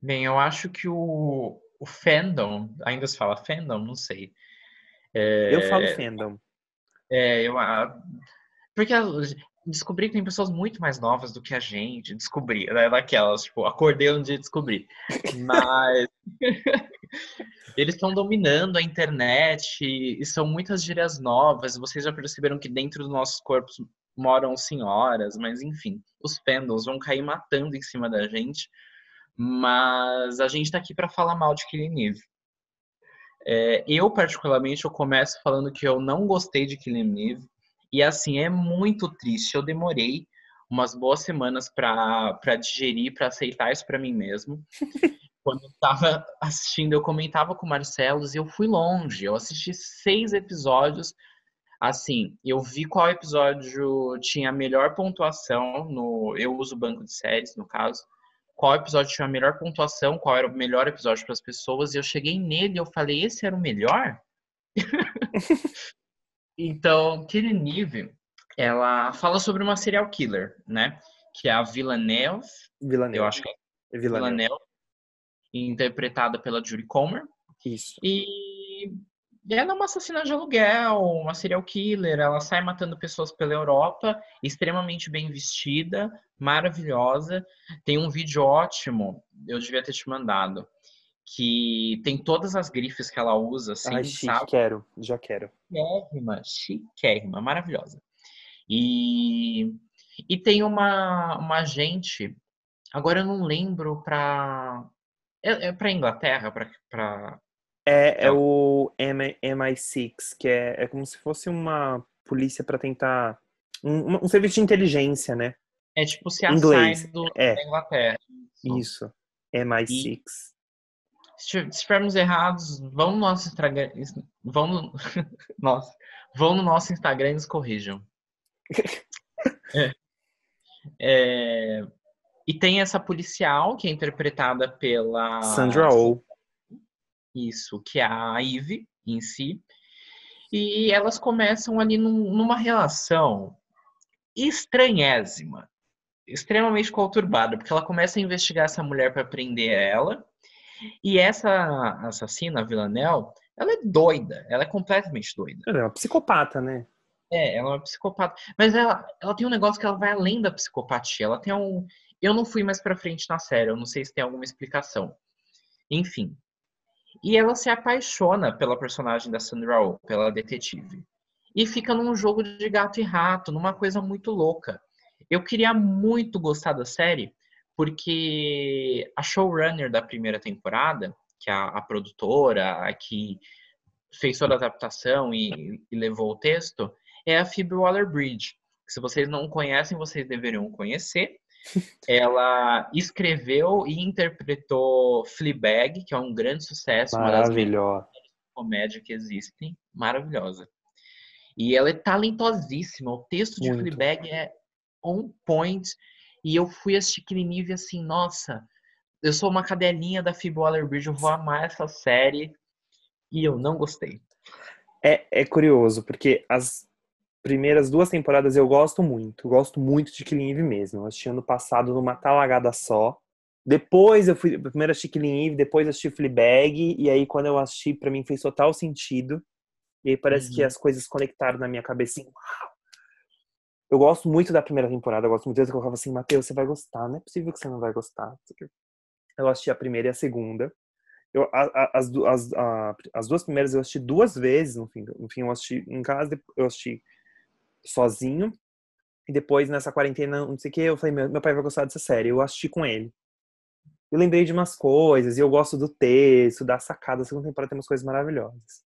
Bem, eu acho que o, o fandom, ainda se fala fandom? Não sei. É, eu falo fandom. É, eu... Porque descobri que tem pessoas muito mais novas do que a gente. Descobri, né, daquelas, tipo, acordei um dia e descobri. Mas eles estão dominando a internet e, e são muitas gírias novas. Vocês já perceberam que dentro dos nossos corpos moram senhoras, mas enfim. Os fandoms vão cair matando em cima da gente. Mas a gente tá aqui pra falar mal de Killing Eve. É, eu, particularmente, eu começo falando que eu não gostei de Killing Eve. E, assim, é muito triste. Eu demorei umas boas semanas pra, pra digerir, pra aceitar isso pra mim mesmo. Quando eu tava assistindo, eu comentava com o Marcelo e eu fui longe. Eu assisti seis episódios. Assim, eu vi qual episódio tinha a melhor pontuação. No, eu uso o banco de séries, no caso. Qual episódio tinha a melhor pontuação, qual era o melhor episódio para as pessoas, e eu cheguei nele e eu falei, esse era o melhor? Então, Killing Eve, ela fala sobre uma serial killer, né? Que é a Villanelle, Villanelle. eu acho que é Villanelle, Villanelle interpretada pela Julie Colman. Isso. E ela é uma assassina de aluguel, uma serial killer, ela sai matando pessoas pela Europa, extremamente bem vestida, maravilhosa. Tem um vídeo ótimo, eu devia ter te mandado, que tem todas as grifes que ela usa, assim, Ai, chique, sabe? quero, já quero. Chiquérrima, chiquérrima, maravilhosa. E, e tem uma, uma agente, agora eu não lembro, pra... É, é pra Inglaterra, pra... pra... É, é o M I seis, que é, é como se fosse uma polícia pra tentar... Um, um serviço de inteligência, né? É tipo se Inglês. do é. da Inglaterra. Isso. M I seis. Se estivermos errados, vão no nosso Instagram... Vão no, nossa, vão no nosso Instagram e nos corrijam. é. É, e tem essa policial, que é interpretada pela... Sandra Oh. Isso, que é a Eve em si. E elas começam ali num, numa relação estranhésima. Extremamente conturbada. Porque ela começa a investigar essa mulher para prender ela. E essa assassina, a Villanelle, ela é doida. Ela é completamente doida. Ela é uma psicopata, né? É, ela é uma psicopata. Mas ela, ela tem um negócio que ela vai além da psicopatia. Ela tem um... Eu não fui mais pra frente na série. Eu não sei se tem alguma explicação. Enfim. E ela se apaixona pela personagem da Sandra Oh, pela detetive. E fica num jogo de gato e rato, numa coisa muito louca. Eu queria muito gostar da série, porque a showrunner da primeira temporada, que é a, a produtora, a que fez toda a adaptação e, e levou o texto, é a Phoebe Waller-Bridge. Se vocês não conhecem, vocês deveriam conhecer. Ela escreveu e interpretou Fleabag, que é um grande sucesso, uma das melhores comédias que existem, maravilhosa. E ela é talentosíssima, o texto de Muito. Fleabag é on point, e eu fui assistir Killing Eve assim, nossa, eu sou uma cadelinha da Phoebe Waller-Bridge, eu vou amar essa série, e eu não gostei. É, é curioso, porque as... primeiras duas temporadas eu gosto muito. Gosto muito de Killing Eve mesmo. Eu assisti ano passado numa talagada só. Depois eu fui... Primeiro assisti Killing Eve, depois assisti Fleabag. E aí quando eu assisti, pra mim fez total sentido. E aí parece uhum. que as coisas conectaram na minha cabeça. Assim, uau! Eu gosto muito da primeira temporada. Eu gosto muito. Eu colocava assim, Matheus, você vai gostar. Não é possível que você não vai gostar. Eu assisti a primeira e a segunda. Eu, as, as, as, as duas primeiras eu assisti duas vezes. No fim, no fim eu assisti em casa. Eu assisti... sozinho, E depois, nessa quarentena, não sei o que, eu falei, meu, meu pai vai gostar dessa série. Eu assisti com ele. Eu lembrei de umas coisas, e eu gosto do texto, da sacada. A segunda temporada tem umas coisas maravilhosas.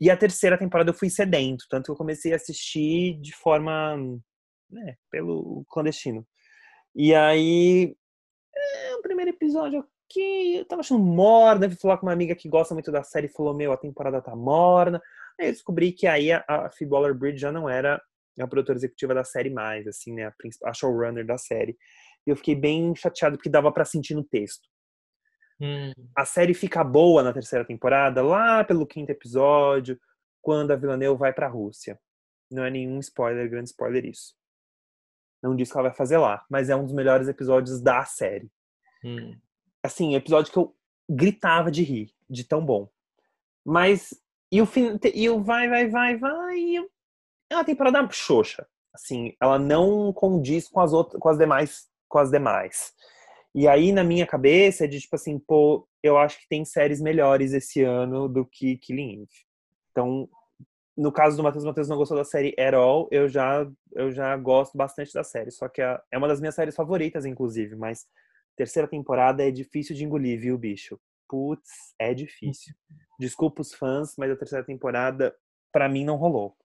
E a terceira temporada eu fui sedento. Tanto que eu comecei a assistir de forma... né, pelo clandestino. E aí... é, o primeiro episódio, ok. Eu tava achando morna. Fui falar com uma amiga que gosta muito da série e falou, meu, a temporada tá morna. Aí eu descobri que aí a, a Phoebe Waller-Bridge já não era... é a produtora executiva da série mais, assim, né? A, a showrunner da série. E eu fiquei bem chateado porque dava pra sentir no texto. Hum. A série fica boa na terceira temporada, lá pelo quinto episódio, quando a Villanelle vai pra Rússia. Não é nenhum spoiler, grande spoiler isso. Não diz o que ela vai fazer lá, mas é um dos melhores episódios da série. Hum. Assim, episódio que eu gritava de rir, de tão bom. Mas, e o, fin- e o vai, vai, vai, vai... E eu... é uma temporada xoxa, assim, ela não condiz com as outras, com as demais, com as demais. E aí, na minha cabeça, é de tipo assim, pô, eu acho que tem séries melhores esse ano do que Killing Eve. Então, no caso do Matheus, o Matheus não gostou da série at all, eu já, eu já gosto bastante da série, só que a, é uma das minhas séries favoritas, inclusive, mas terceira temporada é difícil de engolir, viu, bicho? Putz, é difícil. Desculpa os fãs, mas a terceira temporada, pra mim, não rolou.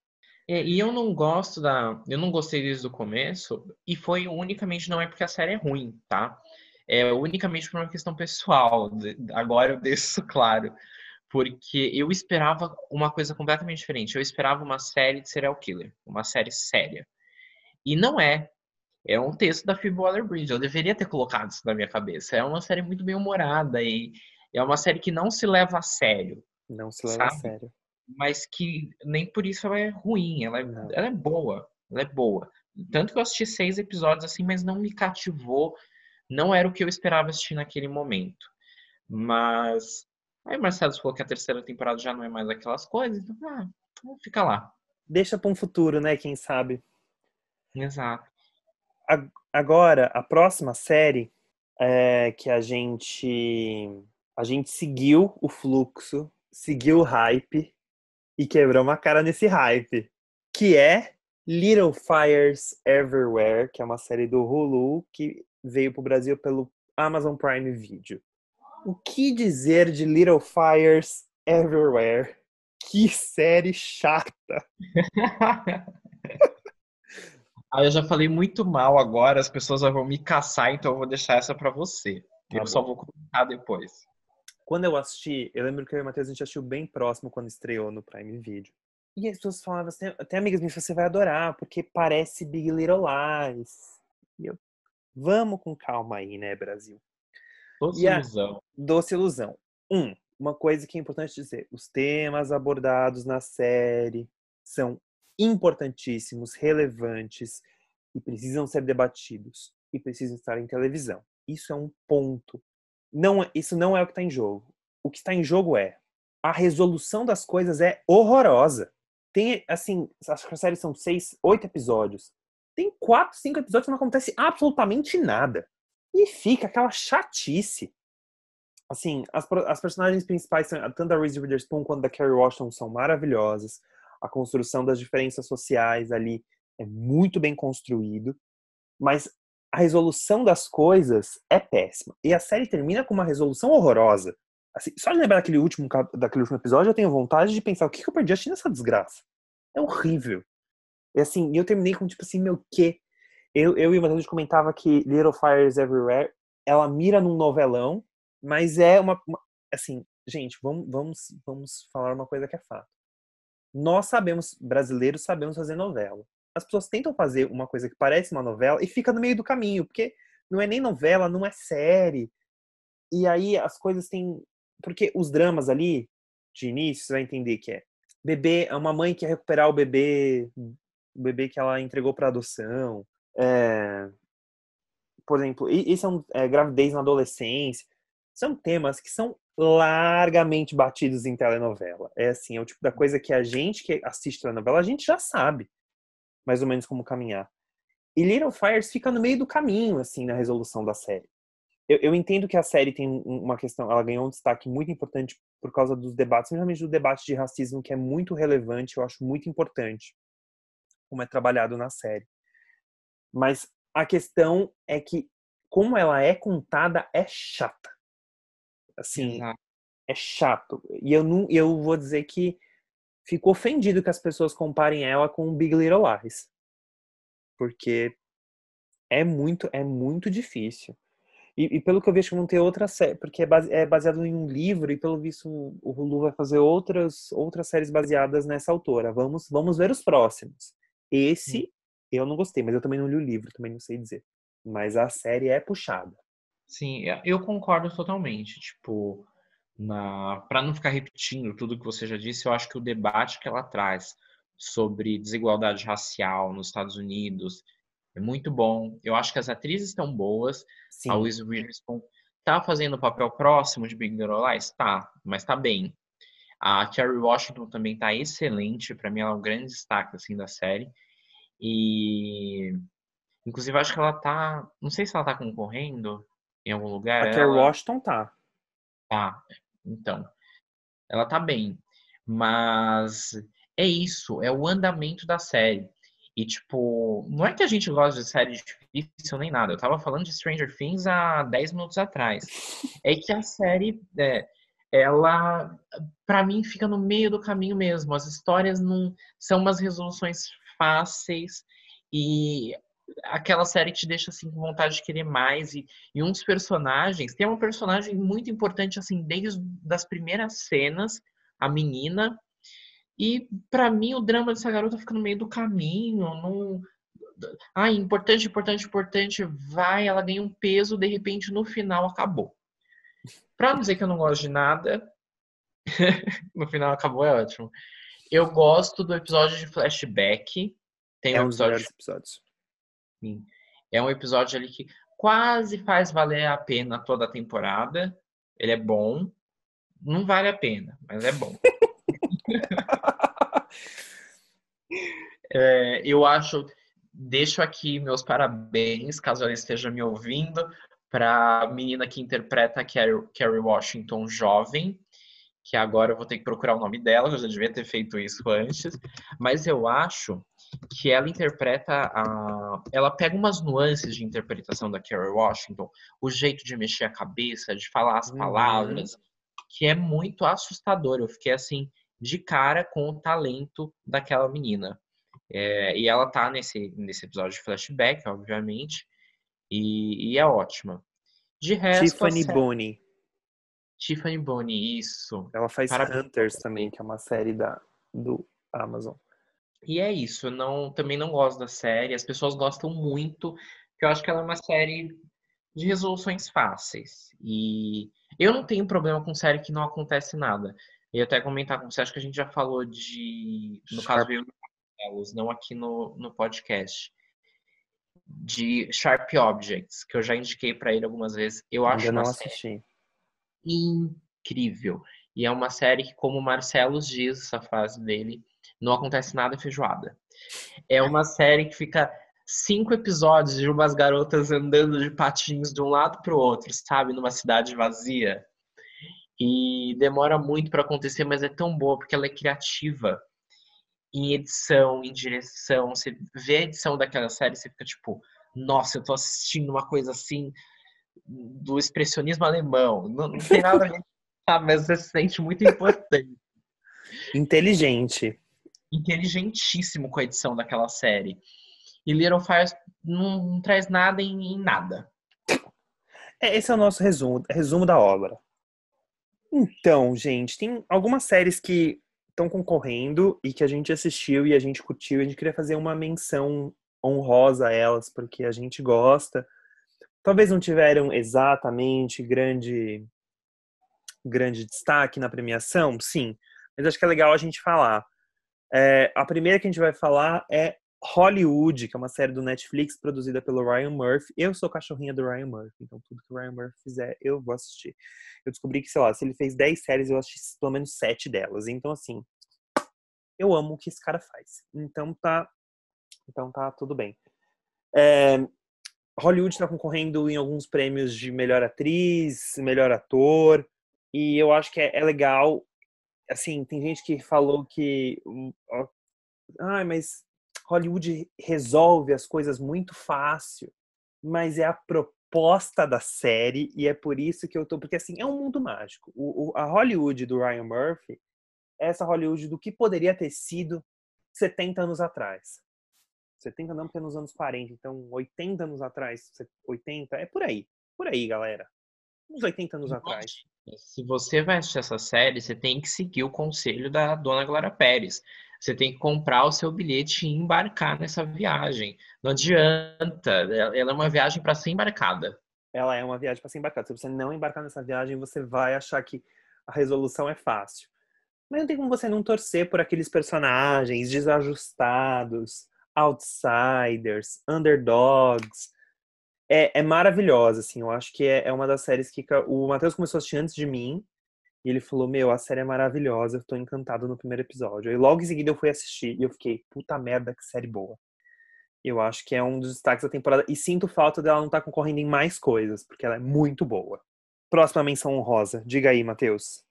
É, e eu não gosto da... eu não gostei desde o começo, e foi unicamente, não é porque a série é ruim, tá? É unicamente por uma questão pessoal. Agora eu deixo isso claro. Porque eu esperava uma coisa completamente diferente. Eu esperava uma série de serial killer. Uma série séria. E não é. É um texto da Phoebe Waller-Bridge. Eu deveria ter colocado isso na minha cabeça. É uma série muito bem humorada. E é uma série que não se leva a sério. Não se leva a sério. Mas que nem por isso ela é ruim, ela é, ela é boa, ela é boa. Tanto que eu assisti seis episódios assim, mas não me cativou, não era o que eu esperava assistir naquele momento. Mas aí o Marcelo falou que a terceira temporada já não é mais aquelas coisas, então ah, fica lá. Deixa para um futuro, né, quem sabe. Exato. Agora, a próxima série é que a gente, a gente seguiu o fluxo, seguiu o hype, e quebrou uma cara nesse hype, que é Little Fires Everywhere, que é uma série do Hulu que veio pro Brasil pelo Amazon Prime Video. O que dizer de Little Fires Everywhere? Que série chata! Ah, eu já falei muito mal agora, as pessoas vão me caçar, então eu vou deixar essa pra você. Tá, eu bom. Só vou comentar depois. Quando eu assisti, eu lembro que eu e o Matheus, a gente assistiu bem próximo quando estreou no Prime Video. E as pessoas falavam assim, até amigas minhas, você vai adorar, porque parece Big Little Lies. E eu, vamos com calma aí, né, Brasil? Doce a... ilusão. Doce ilusão. Um, uma coisa que é importante dizer, os temas abordados na série são importantíssimos, relevantes, e precisam ser debatidos, e precisam estar em televisão. Isso é um ponto. Não, isso não é o que está em jogo. O que está em jogo é a resolução das coisas é horrorosa. Tem, assim, acho que a série são seis, oito episódios. Tem quatro, cinco episódios que não acontece absolutamente nada. E fica aquela chatice. Assim, as, as personagens principais, tanto da Reese Witherspoon quanto da Kerry Washington, são maravilhosas. A construção das diferenças sociais ali é muito bem construído. Mas a resolução das coisas é péssima. E a série termina com uma resolução horrorosa. Assim, só lembrar daquele último, daquele último episódio, eu tenho vontade de pensar o que, que eu perdi assistindo essa desgraça. É horrível. E assim, eu terminei com tipo assim, meu quê? Eu, eu e o Matheus comentava que Little Fires Everywhere, ela mira num novelão, mas é uma... uma assim, gente, vamos, vamos, vamos falar uma coisa que é fato. Nós sabemos, brasileiros sabemos fazer novela. As pessoas tentam fazer uma coisa que parece uma novela e fica no meio do caminho, porque não é nem novela, não é série. E aí as coisas têm... porque os dramas ali, de início, você vai entender que é bebê, é uma mãe que quer recuperar o bebê, o bebê que ela entregou para adoção. É... Por exemplo, isso é, um, é gravidez na adolescência. São temas que são largamente batidos em telenovela. É assim, é o tipo da coisa que a gente que assiste telenovela, a gente já sabe mais ou menos como caminhar. E Little Fires fica no meio do caminho, assim, na resolução da série. Eu, eu entendo que a série tem uma questão, ela ganhou um destaque muito importante por causa dos debates, principalmente do debate de racismo, que é muito relevante, eu acho muito importante como é trabalhado na série. Mas a questão é que como ela é contada, é chata. Assim, exato. É chato. E eu, não, eu vou dizer que fico ofendido que as pessoas comparem ela com Big Little Lies. Porque é muito, é muito difícil. E, e pelo que eu vejo, vão ter outra série, porque é, base, é baseado em um livro, e pelo visto o Hulu vai fazer outras, outras séries baseadas nessa autora. Vamos, vamos ver os próximos. Esse, hum. eu não gostei, mas eu também não li o livro, também não sei dizer. Mas a série é puxada. Sim, eu concordo totalmente. Tipo, na... para não ficar repetindo tudo que você já disse, eu acho que o debate que ela traz sobre desigualdade racial nos Estados Unidos é muito bom. Eu acho que as atrizes estão boas. Sim. A Reese Witherspoon tá fazendo o papel próximo de Big Little Lies? Tá, mas tá bem. A Kerry Washington também tá excelente. Para mim, ela é um grande destaque assim, da série. E... inclusive, acho que ela tá... não sei se ela tá concorrendo em algum lugar. A Kerry ela... Washington tá. Tá. Então, ela tá bem. Mas é isso. É o andamento da série. E, tipo, não é que a gente gosta de série difícil nem nada. Eu tava falando de Stranger Things há dez minutos atrás. É que a série, é, ela, pra mim, fica no meio do caminho mesmo. As histórias não são umas resoluções fáceis e... aquela série te deixa, assim, com vontade de querer mais. E, e um dos personagens... tem uma personagem muito importante, assim, desde as primeiras cenas. A menina. E, pra mim, o drama dessa garota fica no meio do caminho. Não... ah, importante, importante, importante. Vai, ela ganha um peso. De repente, no final, acabou. Pra não dizer que eu não gosto de nada... no final, acabou, é ótimo. Eu gosto do episódio de flashback. Tem é um dos melhores episódios. É um episódio ali que quase faz valer a pena toda a temporada. Ele é bom. Não vale a pena, mas é bom. é, eu acho... deixo aqui meus parabéns, caso ela esteja me ouvindo, para a menina que interpreta a Kerry Washington jovem, que agora eu vou ter que procurar o nome dela, eu já devia ter feito isso antes. Mas eu acho... que ela interpreta a... ela pega umas nuances de interpretação da Kerry Washington, o jeito de mexer a cabeça, de falar as palavras, uhum. que é muito assustador. Eu fiquei, assim, de cara com o talento daquela menina. É, e ela tá nesse, nesse episódio de flashback, obviamente, e, e é ótima. De resto... Tiffany série... Bonny. Tiffany Bonny, isso. Ela faz Parabéns. Hunters também, que é uma série da, do Amazon. E é isso, eu não, também não gosto da série, as pessoas gostam muito, porque eu acho que ela é uma série de resoluções fáceis. E eu não tenho problema com série que não acontece nada. Eu ia até comentar com você, acho que a gente já falou de, no Sharp... caso veio no Marcelo, não aqui no, no podcast, de Sharp Objects, que eu já indiquei pra ele algumas vezes. Eu acho Ainda uma não série incrível. E é uma série que, como o Marcelo diz, essa frase dele, não acontece nada feijoada. É uma série que fica cinco episódios de umas garotas andando de patins de um lado pro outro, sabe? Numa cidade vazia. E demora muito para acontecer, mas é tão boa porque ela é criativa. Em edição, em direção. Você vê a edição daquela série, você fica tipo, nossa, eu tô assistindo uma coisa assim do expressionismo alemão. Não, não tem nada a ver, sabe? Mas você se sente muito importante. Inteligente. Inteligentíssimo com a edição daquela série. E Little Fires não, não traz nada em, em nada. Esse é o nosso resumo, resumo da obra. Então, gente, tem algumas séries que estão concorrendo e que a gente assistiu e a gente curtiu. A gente queria fazer uma menção honrosa a elas, porque a gente gosta. Talvez não tiveram exatamente grande, grande destaque na premiação, sim. Mas acho que é legal a gente falar. É, a primeira que a gente vai falar é Hollywood, que é uma série do Netflix produzida pelo Ryan Murphy. Eu sou cachorrinha do Ryan Murphy, então tudo que o Ryan Murphy fizer, eu vou assistir. Eu descobri que, sei lá, se ele fez dez séries, eu assisti pelo menos sete delas. Então, assim, eu amo o que esse cara faz. Então tá, então tá tudo bem. É, Hollywood tá concorrendo em alguns prêmios de melhor atriz, melhor ator. E eu acho que é, é legal... assim, tem gente que falou que ah, mas Hollywood resolve as coisas muito fácil, mas é a proposta da série e é por isso que eu tô... Porque, assim, é um mundo mágico. O, o, a Hollywood do Ryan Murphy é essa Hollywood do que poderia ter sido setenta anos atrás. setenta não, porque é nos anos quarenta. Então, oitenta anos atrás, oitenta, é por aí. Por aí, galera. Uns oitenta anos atrás. Se você vai assistir essa série, você tem que seguir o conselho da dona Glória Pérez. Você tem que comprar o seu bilhete e embarcar nessa viagem. Não adianta. Ela é uma viagem para ser embarcada. Ela é uma viagem para ser embarcada. Se você não embarcar nessa viagem, você vai achar que a resolução é fácil. Mas não tem como você não torcer por aqueles personagens desajustados, outsiders, underdogs. É, é maravilhosa, assim. Eu acho que é, é uma das séries que... O Matheus começou a assistir antes de mim. E ele falou, meu, a série é maravilhosa. Eu tô encantado no primeiro episódio. E logo em seguida eu fui assistir. E eu fiquei, puta merda, que série boa. Eu acho que é um dos destaques da temporada. E sinto falta dela não estar concorrendo em mais coisas. Porque ela é muito boa. Próxima menção honrosa. Diga aí, Matheus.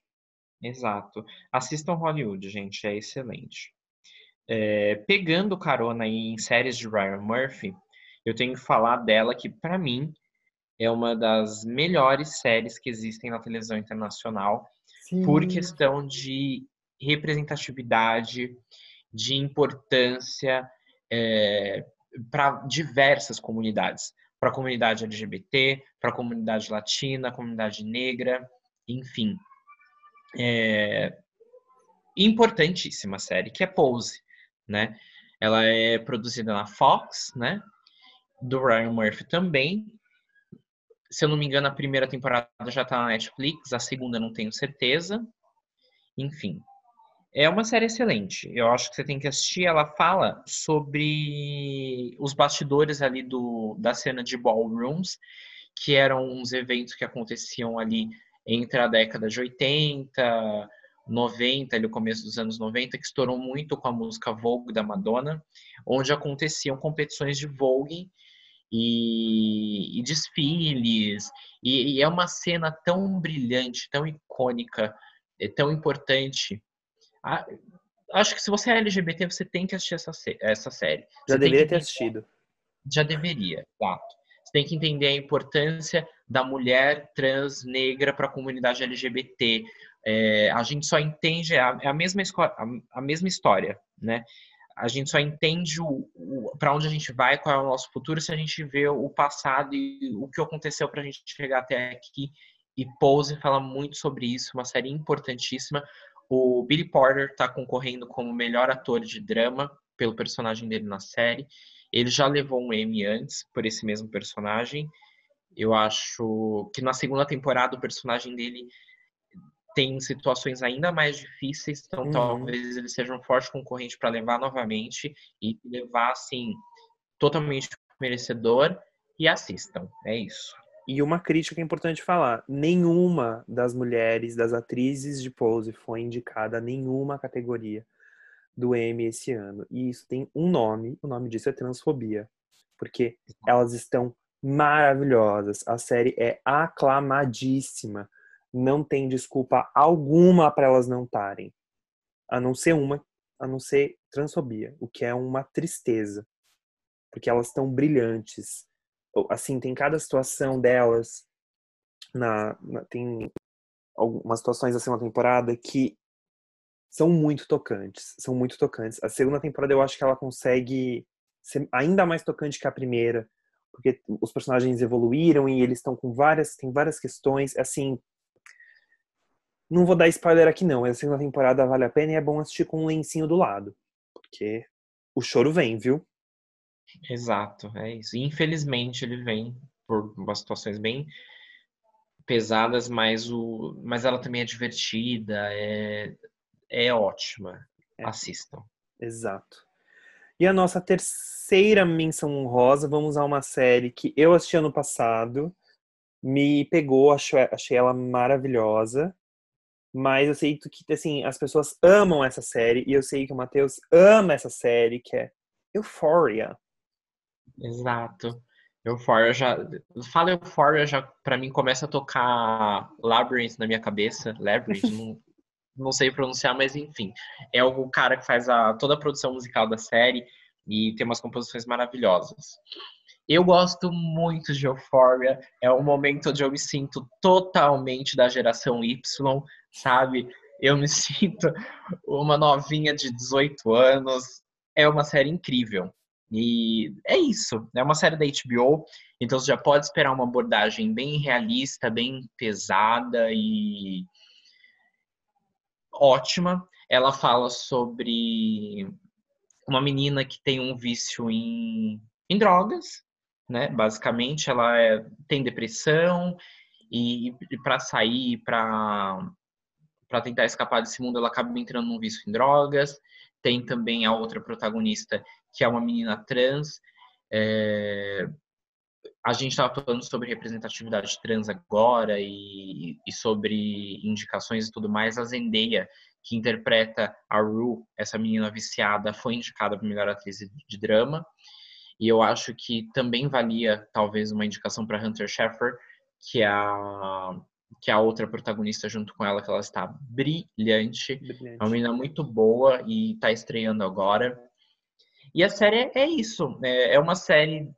Exato. Assistam Hollywood, gente. É excelente. É, pegando carona em séries de Ryan Murphy... Eu tenho que falar dela que, pra mim, é uma das melhores séries que existem na televisão internacional. Sim. Por questão de representatividade, de importância é, para diversas comunidades. Para a comunidade L G B T, para a comunidade latina, comunidade negra, enfim. É, importantíssima série, que é Pose, né? Ela é produzida na Fox, né? Do Ryan Murphy também. Se eu não me engano, a primeira temporada já tá na Netflix, a segunda não tenho certeza. Enfim, é uma série excelente. Eu acho que você tem que assistir. Ela fala sobre os bastidores ali do, da cena de ballrooms, que eram uns eventos que aconteciam ali entre a década de oitenta, noventa, ali o começo dos anos noventa, que estourou muito com a música Vogue da Madonna, onde aconteciam competições de Vogue e, e desfiles, e, e é uma cena tão brilhante, tão icônica, é tão importante. Ah, acho que se você é L G B T, você tem que assistir essa, essa série. Já você deveria ter assistido. Já deveria, exato. Você tem que entender a importância da mulher trans negra para a comunidade L G B T. É, a gente só entende a, a, mesma, a mesma história, né? A gente só entende o, o, para onde a gente vai, qual é o nosso futuro, se a gente vê o passado e o que aconteceu para a gente chegar até aqui. E Pose fala muito sobre isso, uma série importantíssima. O Billy Porter está concorrendo como melhor ator de drama pelo personagem dele na série. Ele já levou um Emmy antes por esse mesmo personagem. Eu acho que na segunda temporada o personagem dele tem situações ainda mais difíceis, então uhum. talvez ele seja um forte concorrente para levar novamente e levar, assim, totalmente merecedor. E assistam, é isso. E uma crítica importante falar, nenhuma das mulheres, das atrizes de Pose foi indicada a nenhuma categoria do Emmy esse ano. E isso tem um nome, o nome disso é transfobia, porque elas estão maravilhosas, a série é aclamadíssima. Não tem desculpa alguma para elas não estarem. A não ser uma, a não ser transfobia, o que é uma tristeza. Porque elas estão brilhantes. Assim, tem cada situação delas, na, na, tem algumas situações da segunda temporada que são muito tocantes. São muito tocantes. A segunda temporada eu acho que ela consegue ser ainda mais tocante que a primeira, porque os personagens evoluíram e eles estão com várias, tem várias questões, assim. Não vou dar spoiler aqui, não. A segunda temporada vale a pena e é bom assistir com um lencinho do lado. Porque o choro vem, viu? Exato, é isso. Infelizmente ele vem por umas situações bem pesadas, mas, o... mas ela também é divertida, é, é ótima. É. Assistam. Exato. E a nossa terceira menção honrosa, vamos a uma série que eu assisti ano passado, me pegou, achei ela maravilhosa. Mas eu sei que, assim, as pessoas amam essa série. E eu sei que o Matheus ama essa série, que é Euphoria. Exato. Euphoria já... Fala Euphoria, já pra mim começa a tocar Labyrinth na minha cabeça. Labyrinth, não, não sei pronunciar, mas enfim. É o cara que faz a, toda a produção musical da série. E tem umas composições maravilhosas. Eu gosto muito de Euphoria. É um momento onde eu me sinto totalmente da geração Y, sabe? Eu me sinto uma novinha de dezoito anos. É uma série incrível. E é isso. É uma série da H B O. Então você já pode esperar uma abordagem bem realista, bem pesada e ótima. Ela fala sobre uma menina que tem um vício em, em drogas, né? Basicamente, ela é, tem depressão e, e para sair, para para tentar escapar desse mundo, ela acaba entrando num vício em drogas. Tem também a outra protagonista, que é uma menina trans. É... A gente estava falando sobre representatividade trans agora e, e sobre indicações e tudo mais. A Zendaya, que interpreta a Rue, essa menina viciada, foi indicada para melhor atriz de drama. E eu acho que também valia, talvez, uma indicação para Hunter Schafer, que é a, que é a outra protagonista junto com ela, que ela está brilhante. brilhante. É uma menina muito boa e está estreando agora. E a série é isso. É uma série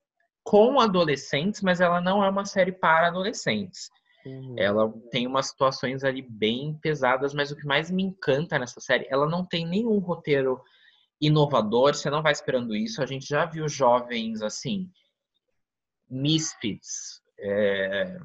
com adolescentes, mas ela não é uma série para adolescentes. Uhum. Ela tem umas situações ali bem pesadas, mas o que mais me encanta nessa série, ela não tem nenhum roteiro inovador, você não vai esperando isso. A gente já viu jovens, assim, misfits, é,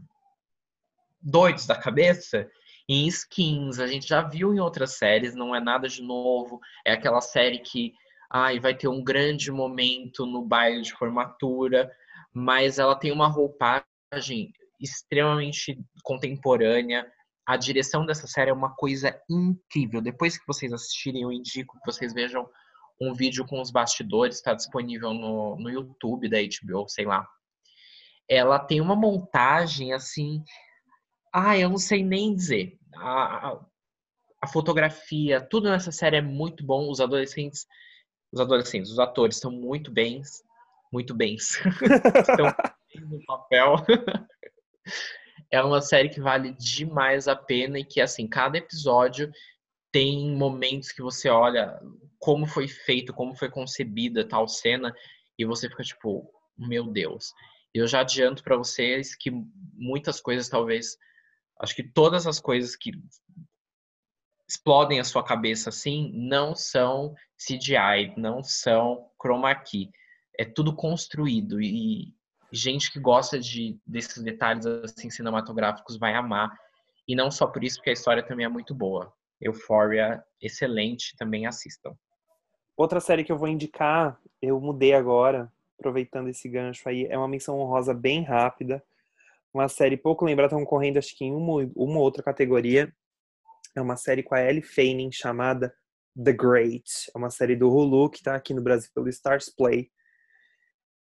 doidos da cabeça, em Skins. A gente já viu em outras séries, não é nada de novo. É aquela série que, ai, vai ter um grande momento no baile de formatura, mas ela tem uma roupagem extremamente contemporânea. A direção dessa série é uma coisa incrível. Depois que vocês assistirem, eu indico que vocês vejam um vídeo com os bastidores, está disponível no, no YouTube da H B O, sei lá. Ela tem uma montagem assim, ah, eu não sei nem dizer. A, a, a fotografia, tudo nessa série é muito bom. Os adolescentes, os adolescentes, os atores estão muito bens, muito bens. Estão no papel. É uma série que vale demais a pena e que, assim, cada episódio tem momentos que você olha como foi feito, como foi concebida tal cena e você fica tipo, meu Deus. Eu já adianto pra vocês que muitas coisas, talvez, acho que todas as coisas que explodem a sua cabeça, assim, não são C G I, não são chroma key. É tudo construído e gente que gosta de, desses detalhes assim, cinematográficos vai amar. E não só por isso, porque a história também é muito boa. Euphoria, excelente, também assistam. Outra série que eu vou indicar, eu mudei agora, aproveitando esse gancho aí, é uma menção honrosa bem rápida. Uma série pouco lembrada, estão correndo acho que em uma, uma outra categoria. É uma série com a Elle Fanning chamada The Great. É uma série do Hulu que está aqui no Brasil pelo Stars Play,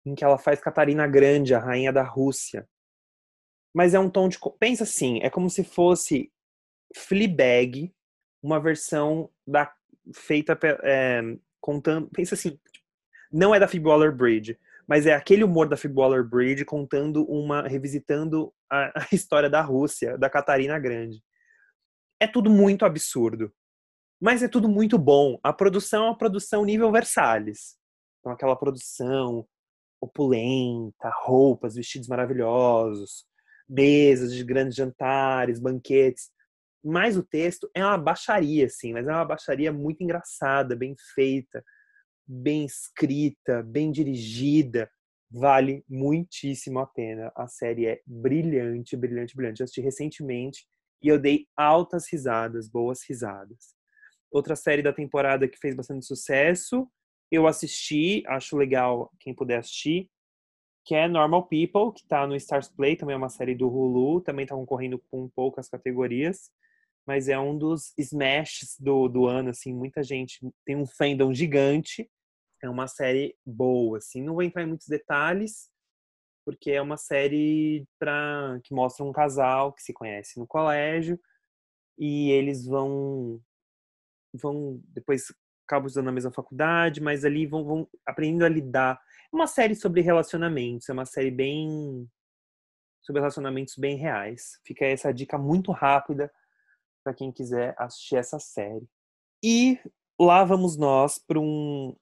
em que ela faz Catarina Grande, a rainha da Rússia. Mas é um tom de... Pensa assim, é como se fosse Fleabag, uma versão da... feita... É, contando... Pensa assim, não é da Phoebe Waller-Bridge, mas é aquele humor da Phoebe Waller-Bridge contando uma... revisitando a, a história da Rússia, da Catarina Grande. É tudo muito absurdo. Mas é tudo muito bom. A produção é uma produção nível Versalhes. Então aquela produção opulenta, roupas, vestidos maravilhosos, mesas de grandes jantares, banquetes. Mas o texto é uma baixaria, assim, mas é uma baixaria muito engraçada, bem feita, bem escrita, bem dirigida. Vale muitíssimo a pena. A série é brilhante, brilhante, brilhante. Eu assisti recentemente e eu dei altas risadas, boas risadas. Outra série da temporada que fez bastante sucesso, eu assisti, acho legal quem puder assistir, que é Normal People, que tá no Stars Play, também é uma série do Hulu, também tá concorrendo com poucas categorias, mas é um dos smashes do, do ano, assim, muita gente tem um fandom gigante, é uma série boa, assim, não vou entrar em muitos detalhes, porque é uma série pra, que mostra um casal que se conhece no colégio, e eles vão, vão depois... acabam estudando na mesma faculdade, mas ali vão, vão aprendendo a lidar. É uma série sobre relacionamentos, é uma série bem... sobre relacionamentos bem reais. Fica essa dica muito rápida para quem quiser assistir essa série. E lá vamos nós para um...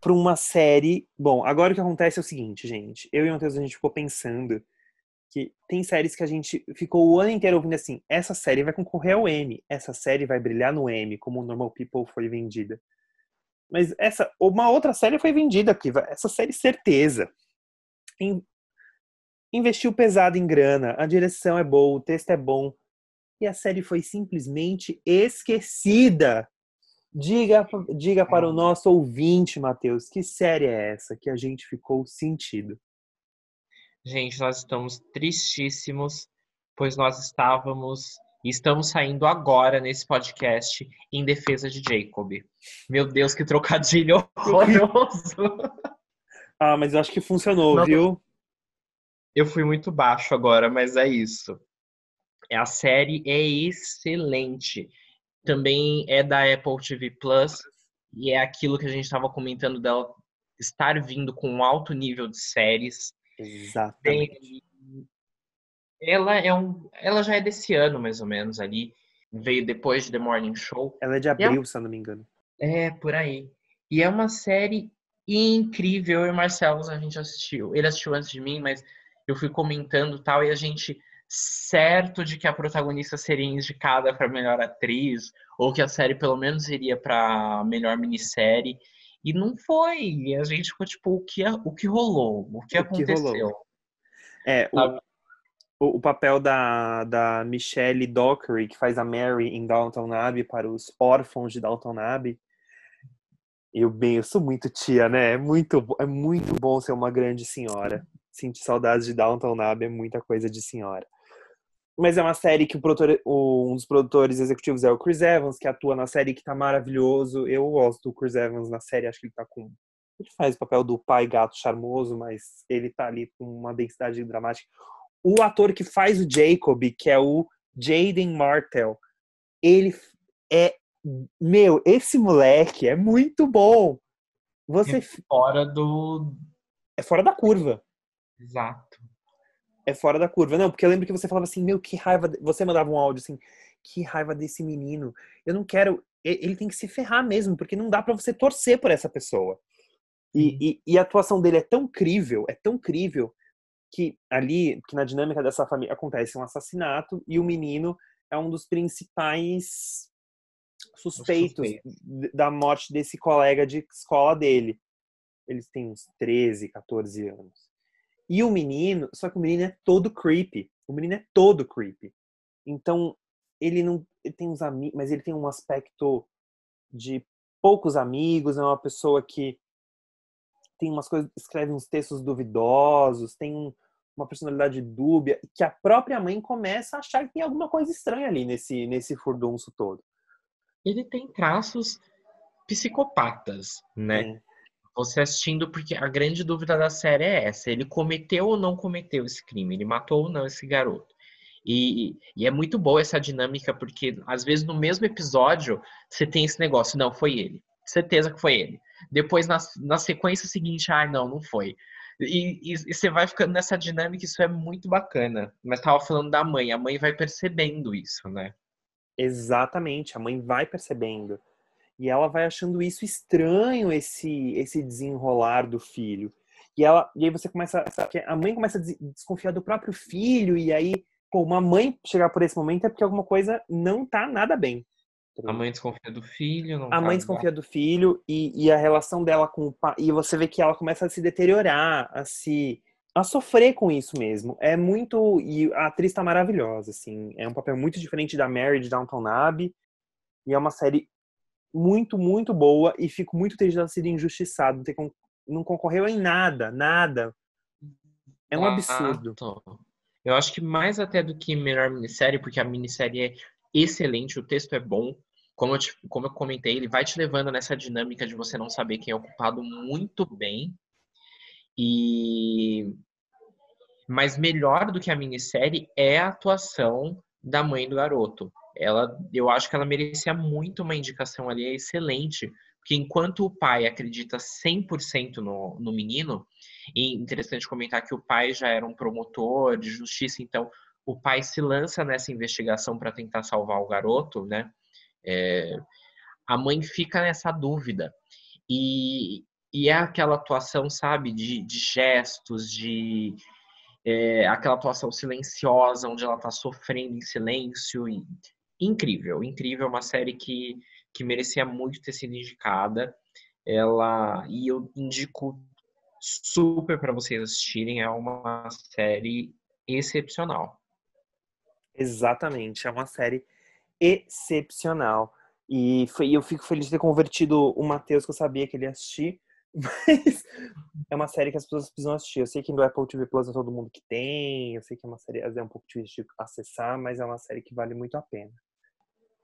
pra uma série... Bom, agora o que acontece é o seguinte, gente. Eu e o Matheus, a gente ficou pensando que tem séries que a gente ficou o ano inteiro ouvindo assim, essa série vai concorrer ao Emmy, essa série vai brilhar no Emmy, como Normal People foi vendida. Mas essa, uma outra série foi vendida aqui, essa série certeza. In, investiu pesado em grana, a direção é boa, o texto é bom, e a série foi simplesmente esquecida. Diga, diga para o nosso ouvinte, Matheus, que série é essa que a gente ficou sentido? Gente, nós estamos tristíssimos, pois nós estávamos e estamos saindo agora nesse podcast em defesa de Jacob. Meu Deus, que trocadilho horroroso! Ah, mas eu acho que funcionou, não, viu? Eu fui muito baixo agora, mas é isso. A série é excelente. Também é da Apple T V Plus e é aquilo que a gente estava comentando dela estar vindo com um alto nível de séries. Exatamente. Ela, é um, ela já é desse ano, mais ou menos, ali. Veio depois de The Morning Show. Ela é de abril, é, se eu não me engano. É, por aí. E é uma série incrível. Eu e o Marcelo, a gente assistiu. Ele assistiu antes de mim, mas eu fui comentando e tal, e a gente... certo de que a protagonista seria indicada para melhor atriz ou que a série pelo menos iria para melhor minissérie e não foi, e a gente ficou tipo o que, o que rolou, o que o aconteceu que é, o, o papel da, da Michelle Dockery, que faz a Mary em Downton Abbey, para os órfãos de Downton Abbey. Eu bem, eu sou muito tia, né? É muito, é muito bom ser uma grande senhora. Sentir saudades de Downton Abbey é muita coisa de senhora. Mas é uma série que o produtor, o, um dos produtores executivos é o Chris Evans, que atua na série, que tá maravilhoso. Eu gosto do Chris Evans na série, acho que ele tá com... ele faz o papel do pai gato charmoso, mas ele tá ali com uma densidade dramática. O ator que faz o Jacob, que é o Jaden Martell, ele é... meu, esse moleque é muito bom! Você... é fora do... é fora da curva. Exato. É fora da curva. Não, porque eu lembro que você falava assim, meu, que raiva... você mandava um áudio assim, que raiva desse menino. Eu não quero... ele tem que se ferrar mesmo, porque não dá pra você torcer por essa pessoa. E, e, e a atuação dele é tão crível, é tão crível, que ali, que na dinâmica dessa família, acontece um assassinato e o menino é um dos principais suspeitos suspeito. da morte desse colega de escola dele. Eles têm uns treze, catorze anos. E o menino, só que o menino é todo creepy. O menino é todo creepy. Então, ele não ele tem uns amigos, mas ele tem um aspecto de poucos amigos, é uma pessoa que tem umas coisas, escreve uns textos duvidosos, tem um, uma personalidade dúbia, que a própria mãe começa a achar que tem alguma coisa estranha ali nesse, nesse furdunço todo. Ele tem traços psicopatas, né? Sim. Você assistindo, porque a grande dúvida da série é essa. Ele cometeu ou não cometeu esse crime? Ele matou ou não esse garoto? E, e é muito boa essa dinâmica, porque às vezes no mesmo episódio você tem esse negócio. Não, foi ele. Certeza que foi ele. Depois, na, na sequência seguinte, ah, não, não foi. E, e, e você vai ficando nessa dinâmica, isso é muito bacana. Mas estava falando da mãe. A mãe vai percebendo isso, né? Exatamente. A mãe vai percebendo. E ela vai achando isso estranho, esse, esse desenrolar do filho. E, ela, e aí você começa... a mãe começa a desconfiar do próprio filho. E aí, pô, uma mãe chegar por esse momento é porque alguma coisa não tá nada bem. A mãe desconfia do filho. Não a tá mãe desconfia nada. do filho. E, e a relação dela com o pai... e você vê que ela começa a se deteriorar, a se... a sofrer com isso mesmo. É muito... e a atriz tá maravilhosa, assim. É um papel muito diferente da Mary de Downton Abbey. E é uma série... muito, muito boa, e fico muito triste de ela ser injustiçada, não, não concorreu em nada, nada. É um absurdo. Eu acho que mais até do que melhor minissérie, porque a minissérie é excelente, o texto é bom, como eu, te, como eu comentei, ele vai te levando nessa dinâmica de você não saber quem é o culpado muito bem, e... mas melhor do que a minissérie é a atuação da mãe do garoto. Ela, eu acho que ela merecia muito uma indicação ali, é excelente. Porque enquanto o pai acredita cem por cento no, no menino, e interessante comentar que o pai já era um promotor de justiça, então o pai se lança nessa investigação para tentar salvar o garoto, né? É, a mãe fica nessa dúvida. E, E é aquela atuação, sabe, de, de gestos, de é, aquela atuação silenciosa, onde ela tá sofrendo em silêncio. E, incrível, incrível. Uma série que, que merecia muito ter sido indicada. Ela, e eu indico super para vocês assistirem. É uma série excepcional. Exatamente, é uma série excepcional. E foi, eu fico feliz de ter convertido o Matheus, que eu sabia que ele ia assistir. Mas é uma série que as pessoas precisam assistir. Eu sei que no Apple T V Plus é todo mundo que tem. Eu sei que é uma série, é um pouco difícil de acessar, mas é uma série que vale muito a pena.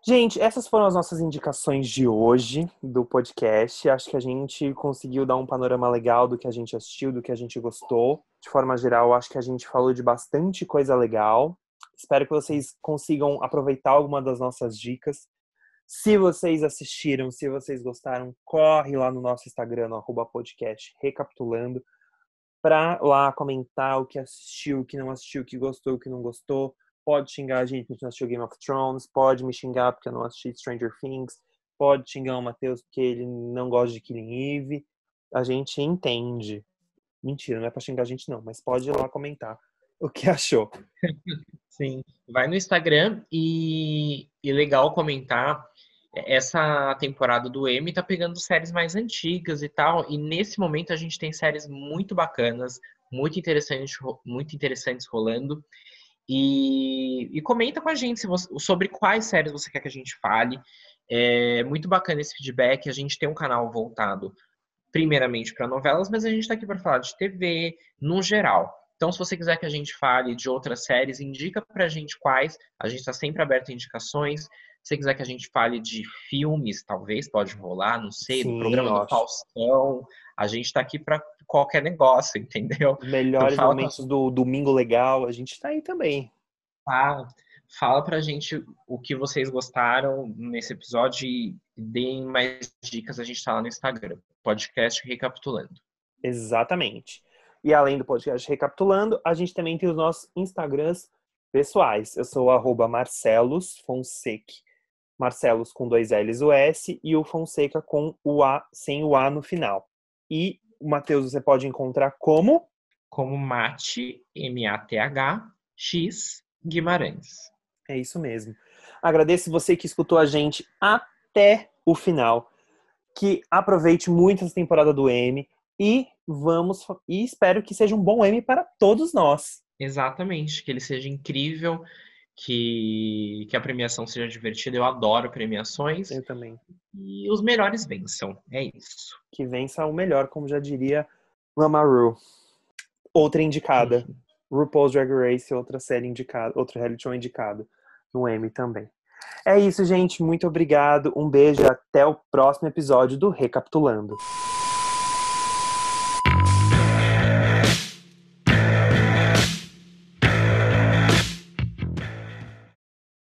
Gente, essas foram as nossas indicações de hoje do podcast. Acho que a gente conseguiu dar um panorama legal do que a gente assistiu, do que a gente gostou. De forma geral, acho que a gente falou de bastante coisa legal. Espero que vocês consigam aproveitar alguma das nossas dicas. Se vocês assistiram, se vocês gostaram, corre lá no nosso Instagram, no arroba podcast Recapitulando, pra lá comentar o que assistiu, o que não assistiu, o que gostou, o que não gostou. Pode xingar a gente porque não assistiu Game of Thrones, pode me xingar porque eu não assisti Stranger Things, pode xingar o Matheus porque ele não gosta de Killing Eve. A gente entende. Mentira, não é pra xingar a gente não, mas pode ir lá comentar o que achou. Sim. Vai no Instagram e, e legal comentar. Essa temporada do Emmy tá pegando séries mais antigas e tal, e nesse momento a gente tem séries muito bacanas, muito interessantes, muito interessantes rolando. E, e comenta com a gente se você, sobre quais séries você quer que a gente fale. É muito bacana esse feedback. A gente tem um canal voltado primeiramente para novelas, mas a gente está aqui para falar de T V no geral. Então, se você quiser que a gente fale de outras séries, indica para a gente quais. A gente está sempre aberto a indicações. Se você quiser que a gente fale de filmes, talvez, pode rolar, não sei, sim, do programa do Faustão. A gente tá aqui pra qualquer negócio, entendeu? Melhores então, momentos pra... do Domingo Legal, a gente tá aí também. Ah, fala pra gente o que vocês gostaram nesse episódio e deem mais dicas, a gente tá lá no Instagram. Podcast Recapitulando. Exatamente. E além do podcast Recapitulando, a gente também tem os nossos Instagrams pessoais. Eu sou o arroba Marcelos Fonseca. Marcelos com dois L's o S e o Fonseca com o A, sem o A no final. E o Matheus você pode encontrar como? Como Mate, M A T H X, Guimarães. É isso mesmo. Agradeço você que escutou a gente até o final. Que aproveite muito essa temporada do Emmy. E vamos e espero que seja um bom Emmy para todos nós. Exatamente. Que ele seja incrível. Que, que a premiação seja divertida. Eu adoro premiações. Eu também. E os melhores vençam. É isso. Que vença o melhor, como já diria Mama Ru. Outra indicada. Uhum. RuPaul's Drag Race, outra série indicada. Outro reality show indicado. No Emmy também. É isso, gente. Muito obrigado. Um beijo e até o próximo episódio do Recapitulando.